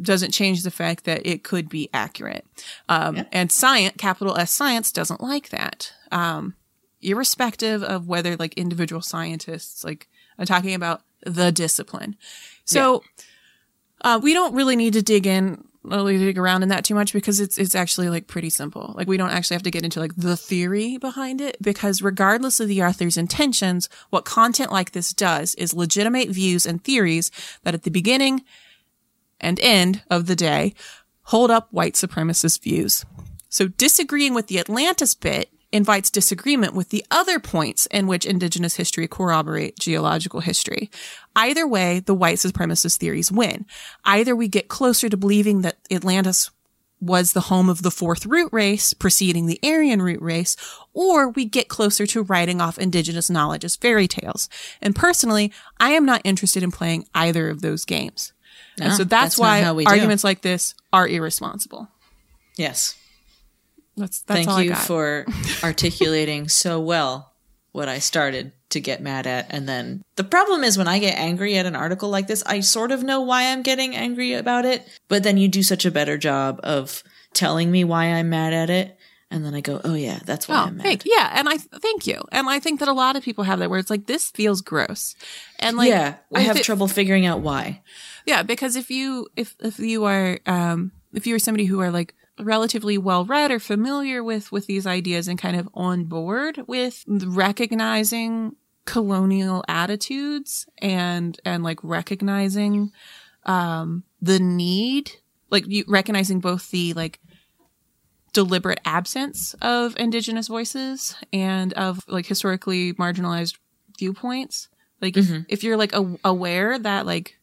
doesn't change the fact that it could be accurate. Yeah. And science, capital S science, doesn't like that. Irrespective of whether like individual scientists, like I'm talking about the discipline. So yeah. We don't really need to dig around in that too much because it's actually like pretty simple. Like we don't actually have to get into like the theory behind it because regardless of the author's intentions, what content like this does is legitimate views and theories that at the beginning and end of the day hold up white supremacist views. So disagreeing with the Atlantis bit invites disagreement with the other points in which indigenous history corroborate geological history. Either way, the white supremacist theories win. Either we get closer to believing that Atlantis was the home of the fourth root race preceding the Aryan root race, or we get closer to writing off indigenous knowledge as fairy tales. And personally, I am not interested in playing either of those games. No, and so that's why arguments like this are irresponsible. Yes. That's thank you for articulating so well what I started to get mad at. And then the problem is when I get angry at an article like this, I sort of know why I'm getting angry about it. But then you do such a better job of telling me why I'm mad at it. And then I go, oh, yeah, that's why I'm mad. Yeah. And I thank you. And I think that a lot of people have that where it's like, this feels gross. And like, yeah, I have trouble figuring out why. Yeah, because if you are somebody who are like, relatively well read or familiar with these ideas and kind of on board with recognizing colonial attitudes and like recognizing the need, like recognizing both the like deliberate absence of indigenous voices and of like historically marginalized viewpoints, like mm-hmm. if you're like aware that like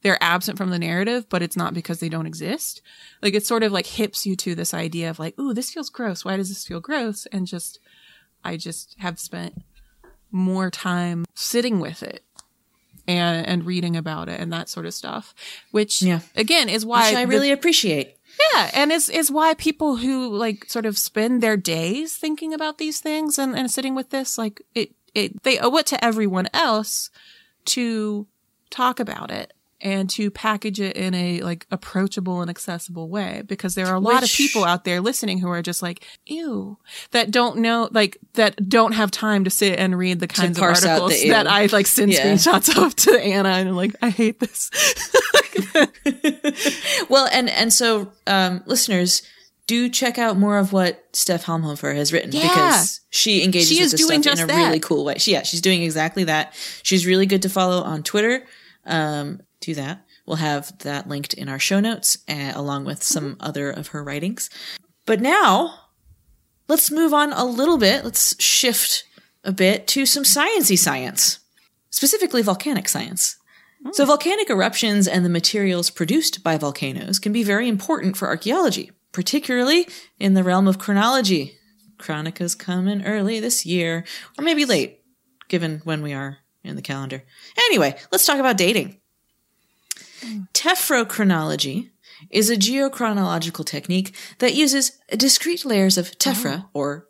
they're absent from the narrative, but it's not because they don't exist. Like, it sort of like hips you to this idea of like, ooh, this feels gross. Why does this feel gross? And I just have spent more time sitting with it and reading about it and that sort of stuff, which again is why which I really appreciate. Yeah. And it's why people who like sort of spend their days thinking about these things and sitting with this, like they owe it to everyone else to talk about it. And to package it in a like approachable and accessible way, because there are a lot of people out there listening who are just like, ew, that don't know, like that don't have time to sit and read the kinds of articles that I like send screenshots of to Anna, and I'm like, I hate this. Well, and so listeners, do check out more of what Steph Haumhofer has written because she engages with this stuff in a really cool way. She's doing exactly that. She's really good to follow on Twitter. Do that. We'll have that linked in our show notes along with some other of her writings. But now let's move on a little bit. Let's shift a bit to some sciencey science, specifically volcanic science. Mm. So volcanic eruptions and the materials produced by volcanoes can be very important for archaeology, particularly in the realm of chronology. Chronica's coming early this year, or maybe late, given when we are in the calendar. Anyway, let's talk about dating. Tephrochronology is a geochronological technique that uses discrete layers of tephra, or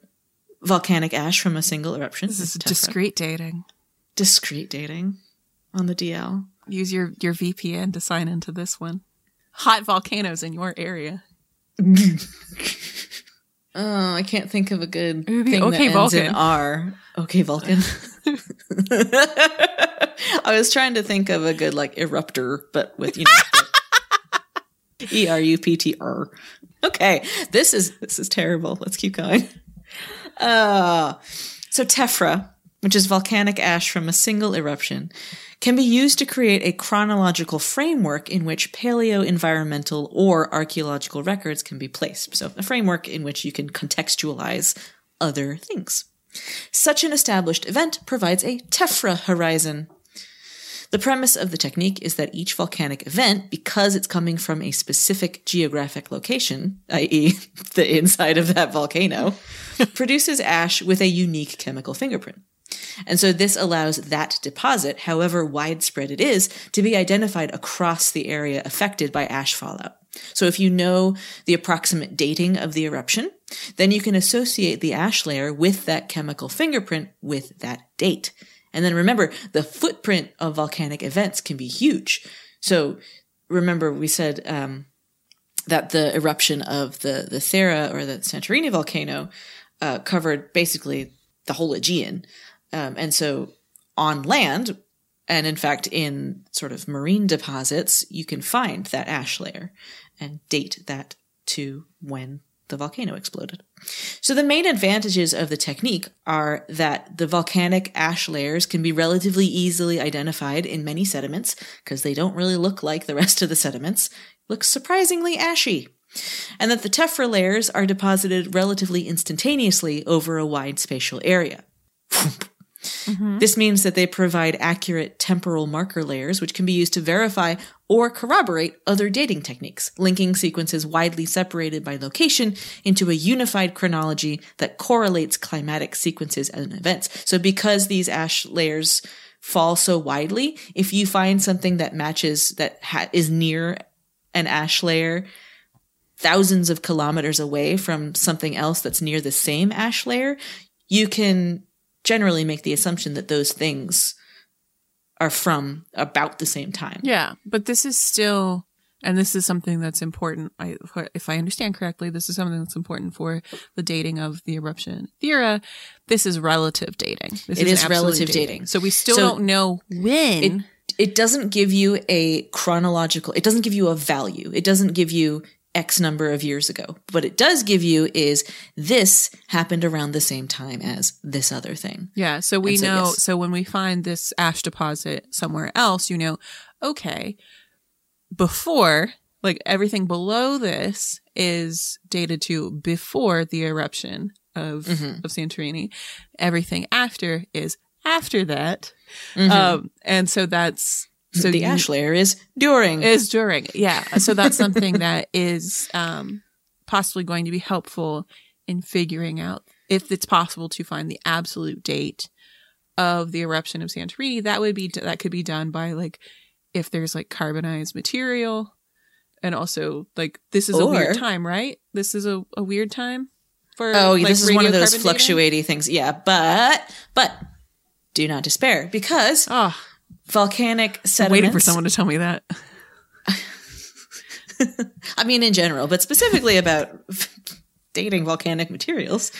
volcanic ash from a single eruption. This is discrete dating. Discrete dating on the DL. Use your VPN to sign into this one. Hot volcanoes in your area. Oh, I can't think of a good thing that ends Vulcan. In R. Okay, Vulcan. I was trying to think of a good, like, eruptor, but with, you know, E-R-U-P-T-R. Okay, this is terrible. Let's keep going. So tephra, which is volcanic ash from a single eruption, can be used to create a chronological framework in which paleo-environmental or archaeological records can be placed. So a framework in which you can contextualize other things. Such an established event provides a tephra horizon. The premise of the technique is that each volcanic event, because it's coming from a specific geographic location, i.e. the inside of that volcano, produces ash with a unique chemical fingerprint. And so this allows that deposit, however widespread it is, to be identified across the area affected by ash fallout. So if you know the approximate dating of the eruption, then you can associate the ash layer with that chemical fingerprint with that date. And then remember, the footprint of volcanic events can be huge. So remember we said that the eruption of the Thera or the Santorini volcano covered basically the whole Aegean. And so on land, and in fact in sort of marine deposits, you can find that ash layer and date that to when the volcano exploded. So the main advantages of the technique are that the volcanic ash layers can be relatively easily identified in many sediments because they don't really look like the rest of the sediments. Looks surprisingly ashy. And that the tephra layers are deposited relatively instantaneously over a wide spatial area. Mm-hmm. This means that they provide accurate temporal marker layers, which can be used to verify or corroborate other dating techniques, linking sequences widely separated by location into a unified chronology that correlates climatic sequences and events. So because these ash layers fall so widely, if you find something that matches, that is near an ash layer thousands of kilometers away from something else that's near the same ash layer, you can generally make the assumption that those things are from about the same time. Yeah, but this is still, and this is something that's important, if I understand correctly, this is something that's important for the dating of the eruption Thera. This is relative dating. It is relative dating. So we still don't know when. It doesn't give you a chronological, it doesn't give you a value. It doesn't give you X number of years ago. What it does give you is this happened around the same time as this other thing. Yeah. So we know, yes. So when we find this ash deposit somewhere else, you know, okay, before, like everything below this is dated to before the eruption of Santorini. Everything after is after that. Mm-hmm. And so that's, so the ash layer is during. Is during, yeah. So that's something that is possibly going to be helpful in figuring out if it's possible to find the absolute date of the eruption of Santorini. That could be done by like if there's like carbonized material, and also like this is a weird time, right? This is a weird time for this is one of those fluctuating things, yeah. But do not despair because. Oh. Volcanic sediments. I'm waiting for someone to tell me that. I mean, in general, but specifically about dating volcanic materials.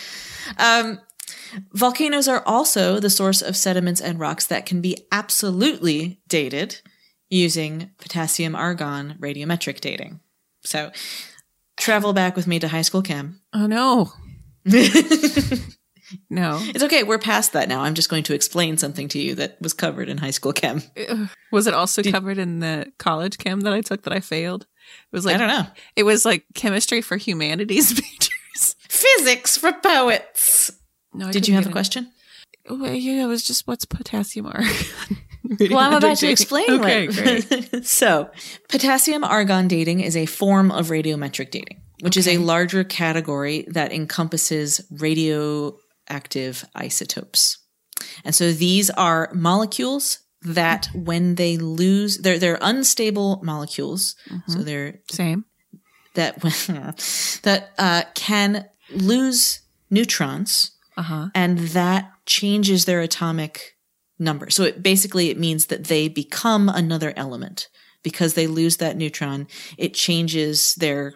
Volcanoes are also the source of sediments and rocks that can be absolutely dated using potassium-argon radiometric dating. So travel back with me to high school chem. Oh, no. No. It's okay. We're past that now. I'm just going to explain something to you that was covered in high school chem. Was it also covered in the college chem that I took that I failed? It was like, I don't know. It was like chemistry for humanities majors. Physics for poets. No, did you have a question? Well, yeah, it was just what's potassium argon? Well, I'm about to explain. Okay, great. So potassium argon dating is a form of radiometric dating, which is a larger category that encompasses radioactive isotopes. And so these are molecules that when they lose, they're unstable molecules. Mm-hmm. So they're same that can lose neutrons and that changes their atomic number. So it means that they become another element because they lose that neutron. It changes their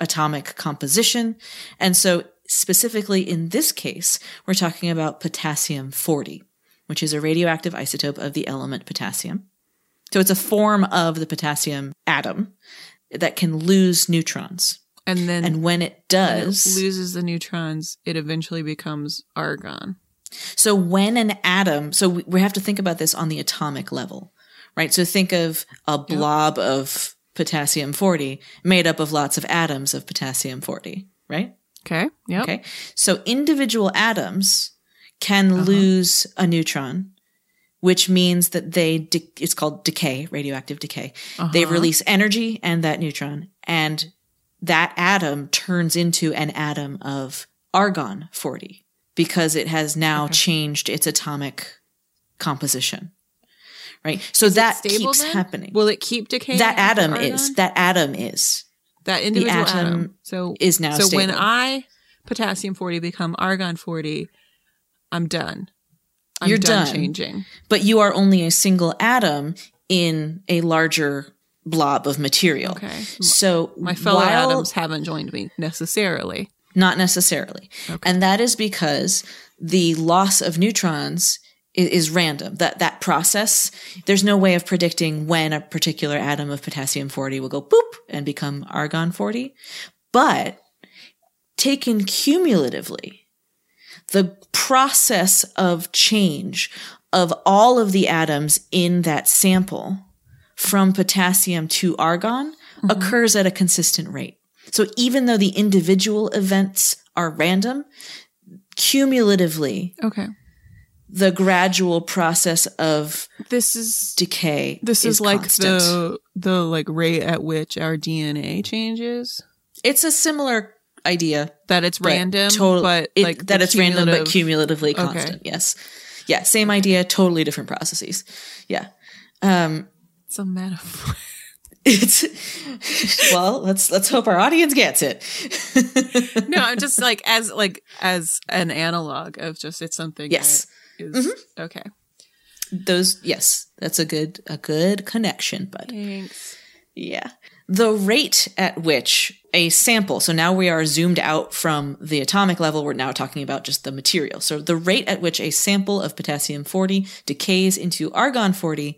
atomic composition. And so specifically in this case, we're talking about potassium-40, which is a radioactive isotope of the element potassium. So it's a form of the potassium atom that can lose neutrons. And when it does... When it loses the neutrons, it eventually becomes argon. So when an atom... So we have to think about this on the atomic level, right? So think of a blob of potassium-40 made up of lots of atoms of potassium-40, right? Okay. Yeah. Okay. So individual atoms can lose a neutron, which means that it's called decay, radioactive decay. They release energy and that neutron, and that atom turns into an atom of argon-40 because it has now changed its atomic composition. Right. So is that keeps happening. Will it keep decaying? That atom is. That individual atom so is now so stable. When I, potassium-40, become argon-40, I'm done. You're done changing. But you are only a single atom in a larger blob of material. Okay. So my fellow atoms haven't joined me necessarily. Not necessarily. Okay. And that is because the loss of neutrons is random. That process, there's no way of predicting when a particular atom of potassium-40 will go boop and become argon-40. But taken cumulatively, the process of change of all of the atoms in that sample from potassium to argon mm-hmm. occurs at a consistent rate. So even though the individual events are random, cumulatively, okay, the gradual process of decay. This is like constant. the like rate at which our DNA changes. It's a similar idea that it's random, but cumulatively constant. Okay. Yes, yeah, same idea, totally different processes. Yeah, it's a metaphor. Let's hope our audience gets it. No, I'm just as an analog of just it's something. Yes. That is, mm-hmm. Okay. Those yes, that's a good connection, bud. Thanks. Yeah. The rate at which a sample, so now we are zoomed out from the atomic level, we're now talking about just the material. So the rate at which a sample of potassium-40 decays into argon-40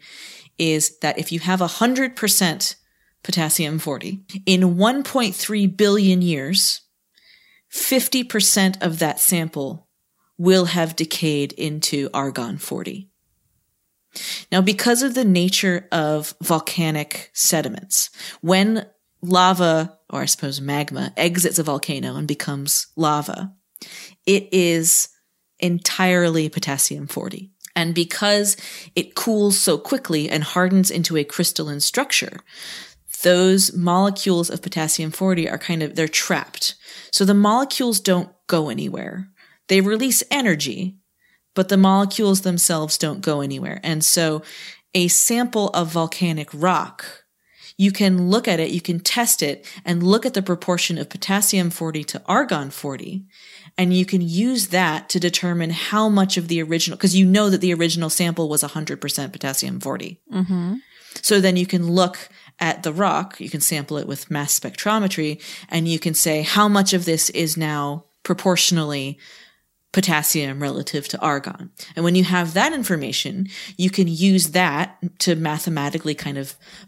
is that if you have 100% potassium-40, in 1.3 billion years, 50% of that sample will have decayed into argon-40. Now, because of the nature of volcanic sediments, when lava, or I suppose magma, exits a volcano and becomes lava, it is entirely potassium-40. And because it cools so quickly and hardens into a crystalline structure, those molecules of potassium-40 are they're trapped. So the molecules don't go anywhere. They release energy, but the molecules themselves don't go anywhere. And so a sample of volcanic rock, you can look at it, you can test it, and look at the proportion of potassium-40 to argon-40, and you can use that to determine how much of the original, because you know that the original sample was 100% potassium-40. Mm-hmm. So then you can look at the rock, you can sample it with mass spectrometry, and you can say how much of this is now proportionally potassium relative to argon. And when you have that information, you can use that to mathematically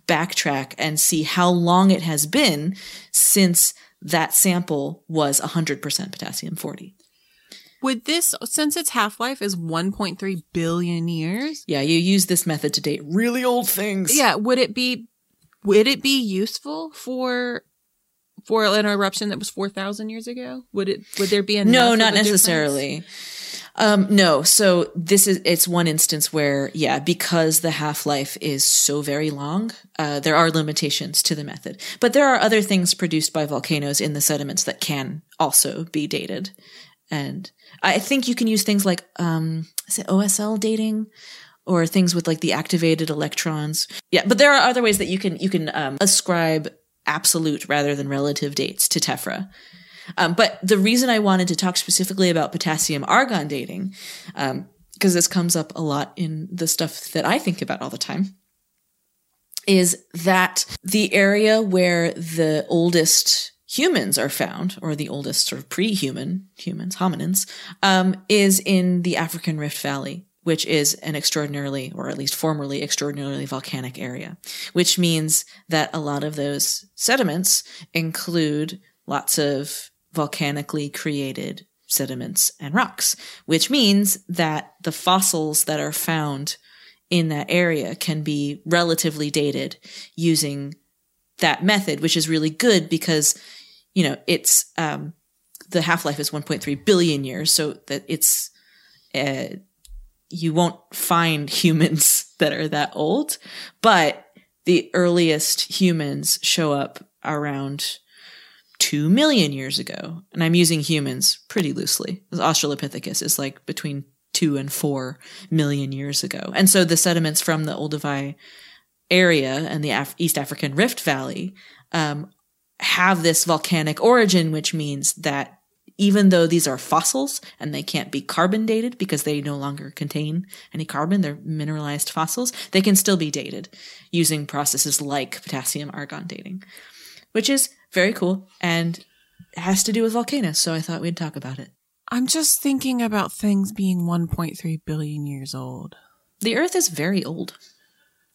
backtrack and see how long it has been since that sample was 100% potassium-40. Would this, since its half-life is 1.3 billion years? Yeah, you use this method to date really old things. Yeah, would it be useful for an eruption that was 4,000 years ago? Would there be enough? No, not necessarily. No. So it's one instance where, yeah, because the half-life is so very long, there are limitations to the method. But there are other things produced by volcanoes in the sediments that can also be dated. And I think you can use things like, is it OSL dating? Or things with the activated electrons. Yeah. But there are other ways that you can ascribe absolute rather than relative dates to tephra. But the reason I wanted to talk specifically about potassium-argon dating, because this comes up a lot in the stuff that I think about all the time, is that the area where the oldest humans are found, or the oldest sort of pre-human humans, hominins, is in the African Rift Valley, which is an extraordinarily, or at least formerly extraordinarily volcanic area, which means that a lot of those sediments include lots of volcanically created sediments and rocks, which means that the fossils that are found in that area can be relatively dated using that method, which is really good because, it's the half-life is 1.3 billion years, so that it's you won't find humans that are that old, but the earliest humans show up around 2 million years ago. And I'm using humans pretty loosely. Australopithecus is between 2 and 4 million years ago. And so the sediments from the Olduvai area and the East African Rift Valley have this volcanic origin, which means that even though these are fossils and they can't be carbon dated because they no longer contain any carbon, they're mineralized fossils, they can still be dated using processes like potassium-argon dating, which is very cool and has to do with volcanoes, so I thought we'd talk about it. I'm just thinking about things being 1.3 billion years old. The Earth is very old.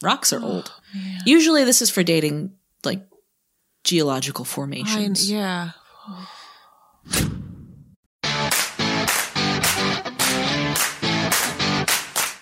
Rocks are old. Man. Usually this is for dating, like, geological formations. Yeah.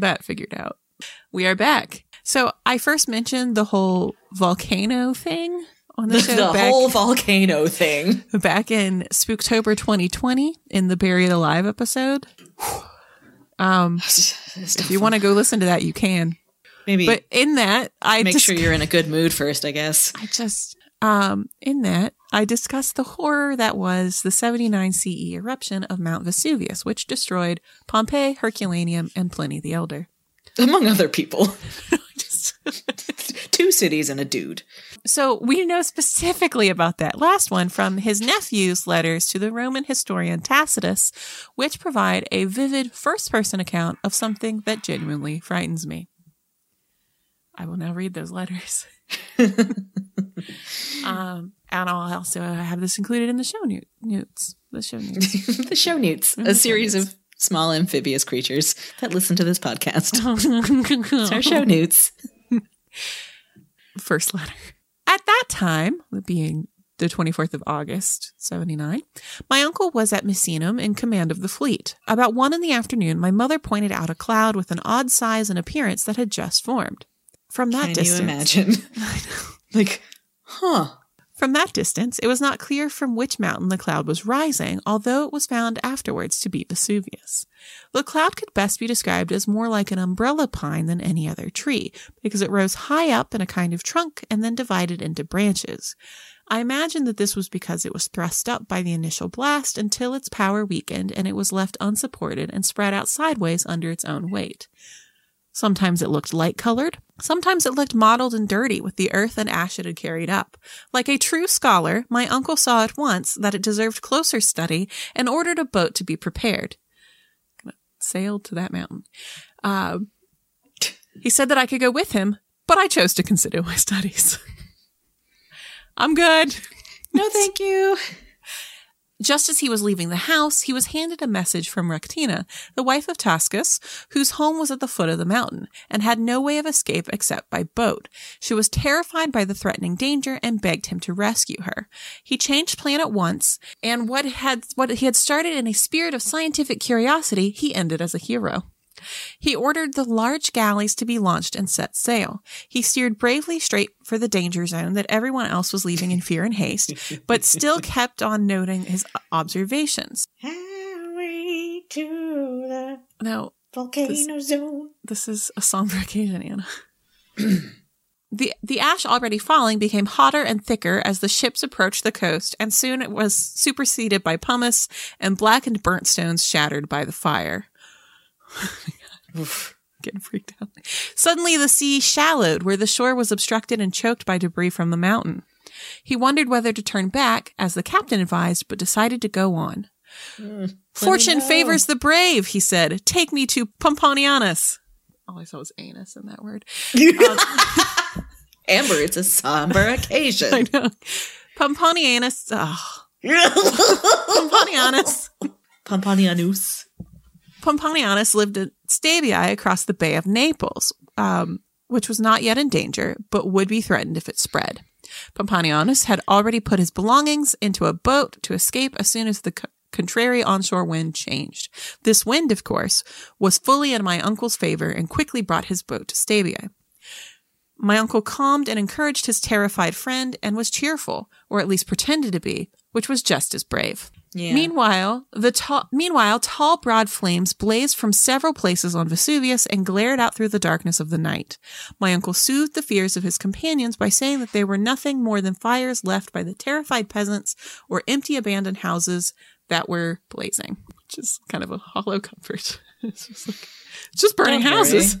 that figured out, we are back. So I first mentioned the whole volcano thing on the show. Back in Spooktober 2020 in the Buried Alive episode. If you want to go listen to that, you can. Maybe. But in that, make sure you're in a good mood first, I guess. I discussed the horror that was the 79 CE eruption of Mount Vesuvius, which destroyed Pompeii, Herculaneum, and Pliny the Elder. Among other people. Two cities and a dude. So we know specifically about that last one from his nephew's letters to the Roman historian Tacitus, which provide a vivid first-person account of something that genuinely frightens me. I will now read those letters. And I'll also have this included in the show notes. The show notes. A series of small amphibious creatures that listen to this podcast. It's our show notes. First letter. At that time, being the 24th of August, 79, my uncle was at Misenum in command of the fleet. About 1 PM, my mother pointed out a cloud with an odd size and appearance that had just formed. From that distance. Can you imagine? I know. From that distance, it was not clear from which mountain the cloud was rising, although it was found afterwards to be Vesuvius. The cloud could best be described as more like an umbrella pine than any other tree, because it rose high up in a kind of trunk and then divided into branches. I imagine that this was because it was thrust up by the initial blast until its power weakened and it was left unsupported and spread out sideways under its own weight. Sometimes it looked light-colored. Sometimes it looked mottled and dirty with the earth and ash it had carried up. Like a true scholar, my uncle saw at once that it deserved closer study and ordered a boat to be prepared. Sailed to that mountain. He said that I could go with him, but I chose to consider my studies. I'm good. No, thank you. Just as he was leaving the house, he was handed a message from Rectina, the wife of Tascus, whose home was at the foot of the mountain, and had no way of escape except by boat. She was terrified by the threatening danger and begged him to rescue her. He changed plan at once, and what he had started in a spirit of scientific curiosity, he ended as a hero. He ordered the large galleys to be launched and set sail. He steered bravely straight for the danger zone that everyone else was leaving in fear and haste, but still kept on noting his observations. Highway to the volcano zone. This is a somber occasion, Anna. The ash already falling became hotter and thicker as the ships approached the coast, and soon it was superseded by pumice and blackened burnt stones shattered by the fire. Getting freaked out. Suddenly the sea shallowed where the shore was obstructed and choked by debris from the mountain. He wondered whether to turn back, as the captain advised, but decided to go on. Fortune favors the brave, he said. Take me to Pomponianus. All I saw was anus in that word. Amber, it's a somber occasion. I know. Pomponianus. Oh. Pomponianus lived at Stabiae across the Bay of Naples, which was not yet in danger, but would be threatened if it spread. Pomponianus had already put his belongings into a boat to escape as soon as the contrary onshore wind changed. This wind, of course, was fully in my uncle's favor and quickly brought his boat to Stabiae. My uncle calmed and encouraged his terrified friend and was cheerful, or at least pretended to be, which was just as brave. Yeah. Meanwhile, tall, broad flames blazed from several places on Vesuvius and glared out through the darkness of the night. My uncle soothed the fears of his companions by saying that they were nothing more than fires left by the terrified peasants or empty abandoned houses that were blazing, which is kind of a hollow comfort. It's just like, It's just burning houses.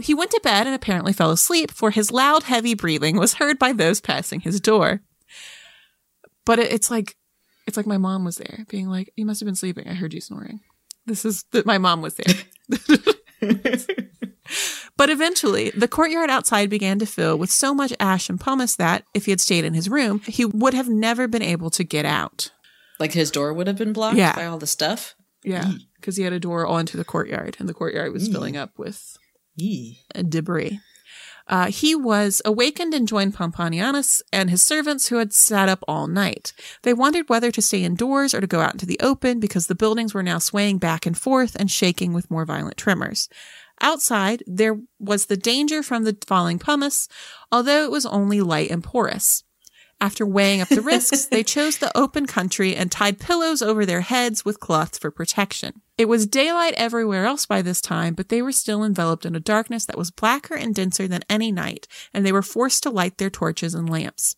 He went to bed and apparently fell asleep, for his loud, heavy breathing was heard by those passing his door. But it's like my mom was there being like, you must have been sleeping. I heard you snoring. This is that my mom was there. But eventually, the courtyard outside began to fill with so much ash and pumice that, if he had stayed in his room, he would have never been able to get out. Like his door would have been blocked by all the stuff? Yeah, because he had a door onto the courtyard, and the courtyard was filling up with debris. He was awakened and joined Pomponianus and his servants, who had sat up all night. They wondered whether to stay indoors or to go out into the open, because the buildings were now swaying back and forth and shaking with more violent tremors. Outside, there was the danger from the falling pumice, although it was only light and porous. After weighing up the risks, they chose the open country and tied pillows over their heads with cloths for protection. It was daylight everywhere else by this time, but they were still enveloped in a darkness that was blacker and denser than any night, and they were forced to light their torches and lamps.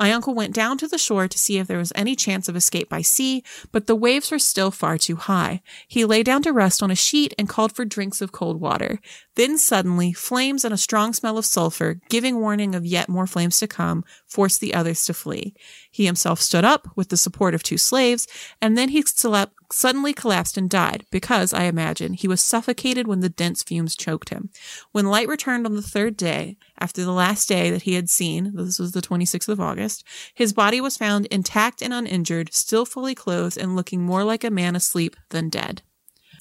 My uncle went down to the shore to see if there was any chance of escape by sea, but the waves were still far too high. He lay down to rest on a sheet and called for drinks of cold water. Then suddenly, flames and a strong smell of sulfur, giving warning of yet more flames to come, forced the others to flee. He himself stood up with the support of two slaves, and then he suddenly collapsed and died, because, I imagine, he was suffocated when the dense fumes choked him. When light returned on the third day, after the last day that he had seen, this was the 26th of August, his body was found intact and uninjured, still fully clothed and looking more like a man asleep than dead.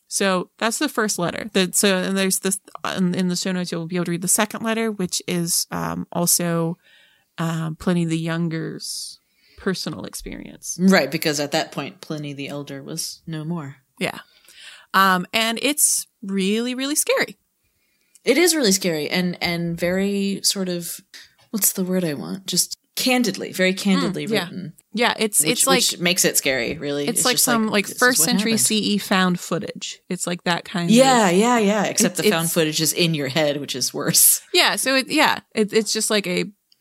So that's the first letter. And there's this, in the show notes, you'll be able to read the second letter, which is also Pliny the Younger's personal experience. Right, because at that point, Pliny the Elder was no more. Yeah. And it's really, really scary. It is really scary and very sort of, what's the word I want? Just very candidly written. Yeah, which makes it scary, really. It's like some first century CE found footage. It's like that kind of. Yeah. Except the found footage is in your head, which is worse. Yeah, so it's just like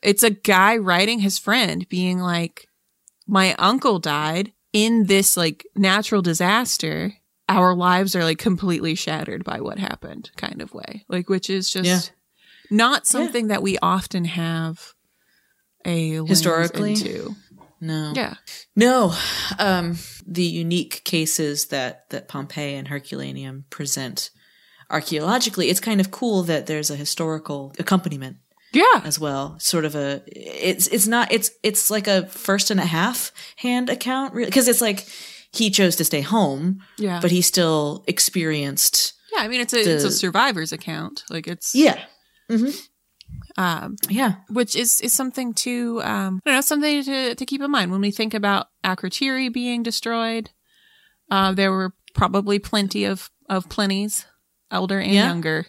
it's a guy writing his friend being like, my uncle died in this like natural disaster. Our lives are like completely shattered by what happened kind of way, like, which is just not something that we often have a lens historically into. No. Yeah. No. The unique cases that Pompeii and Herculaneum present archaeologically, it's kind of cool that there's a historical accompaniment. Yeah. As well. Sort of it's like a first and a half hand account, really, because it's like, he chose to stay home, but he still experienced. Yeah, I mean, it's a survivor's account, like it's. Yeah. Mm-hmm. Which is something to something to keep in mind when we think about Akrotiri being destroyed. There were probably plenty of Pliny's, elder and younger,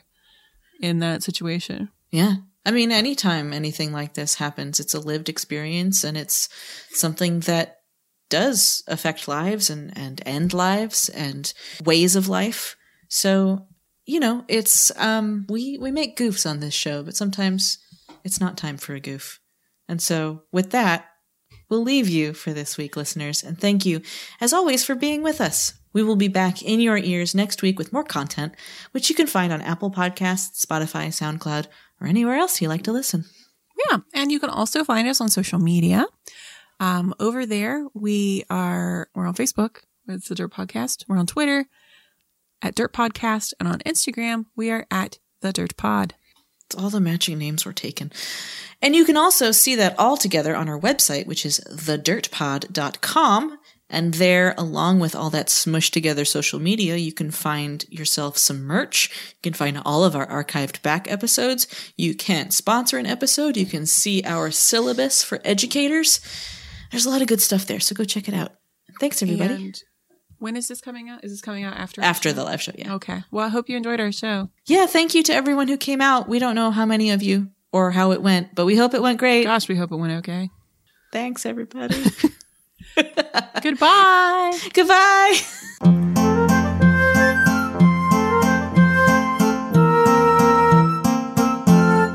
in that situation. Yeah. I mean, anytime anything like this happens, it's a lived experience, and it's something that does affect lives and end lives and ways of life. So, you know, it's we make goofs on this show, but sometimes it's not time for a goof. And so with that, we'll leave you for this week, listeners. And thank you, as always, for being with us. We will be back in your ears next week with more content, which you can find on Apple Podcasts, Spotify, SoundCloud, or anywhere else you like to listen. Yeah. And you can also find us on social media. Over there, we're on Facebook. It's the Dirt Podcast. We're on Twitter at Dirt Podcast. And on Instagram, we are at The Dirt Pod. All the matching names were taken. And you can also see that all together on our website, which is thedirtpod.com. And there, along with all that smushed together social media, you can find yourself some merch. You can find all of our archived back episodes. You can sponsor an episode. You can see our syllabus for educators. There's a lot of good stuff there, so go check it out. Thanks, everybody. And when is this coming out? Is this coming out after? After the live show, yeah. Okay. Well, I hope you enjoyed our show. Yeah, thank you to everyone who came out. We don't know how many of you or how it went, but we hope it went great. Gosh, we hope it went okay. Thanks, everybody. Goodbye. Goodbye.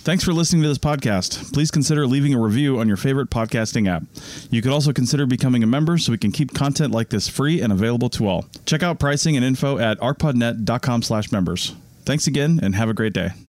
Thanks for listening to this podcast. Please consider leaving a review on your favorite podcasting app. You could also consider becoming a member so we can keep content like this free and available to all. Check out pricing and info at archpodnet.com/members. Thanks again and have a great day.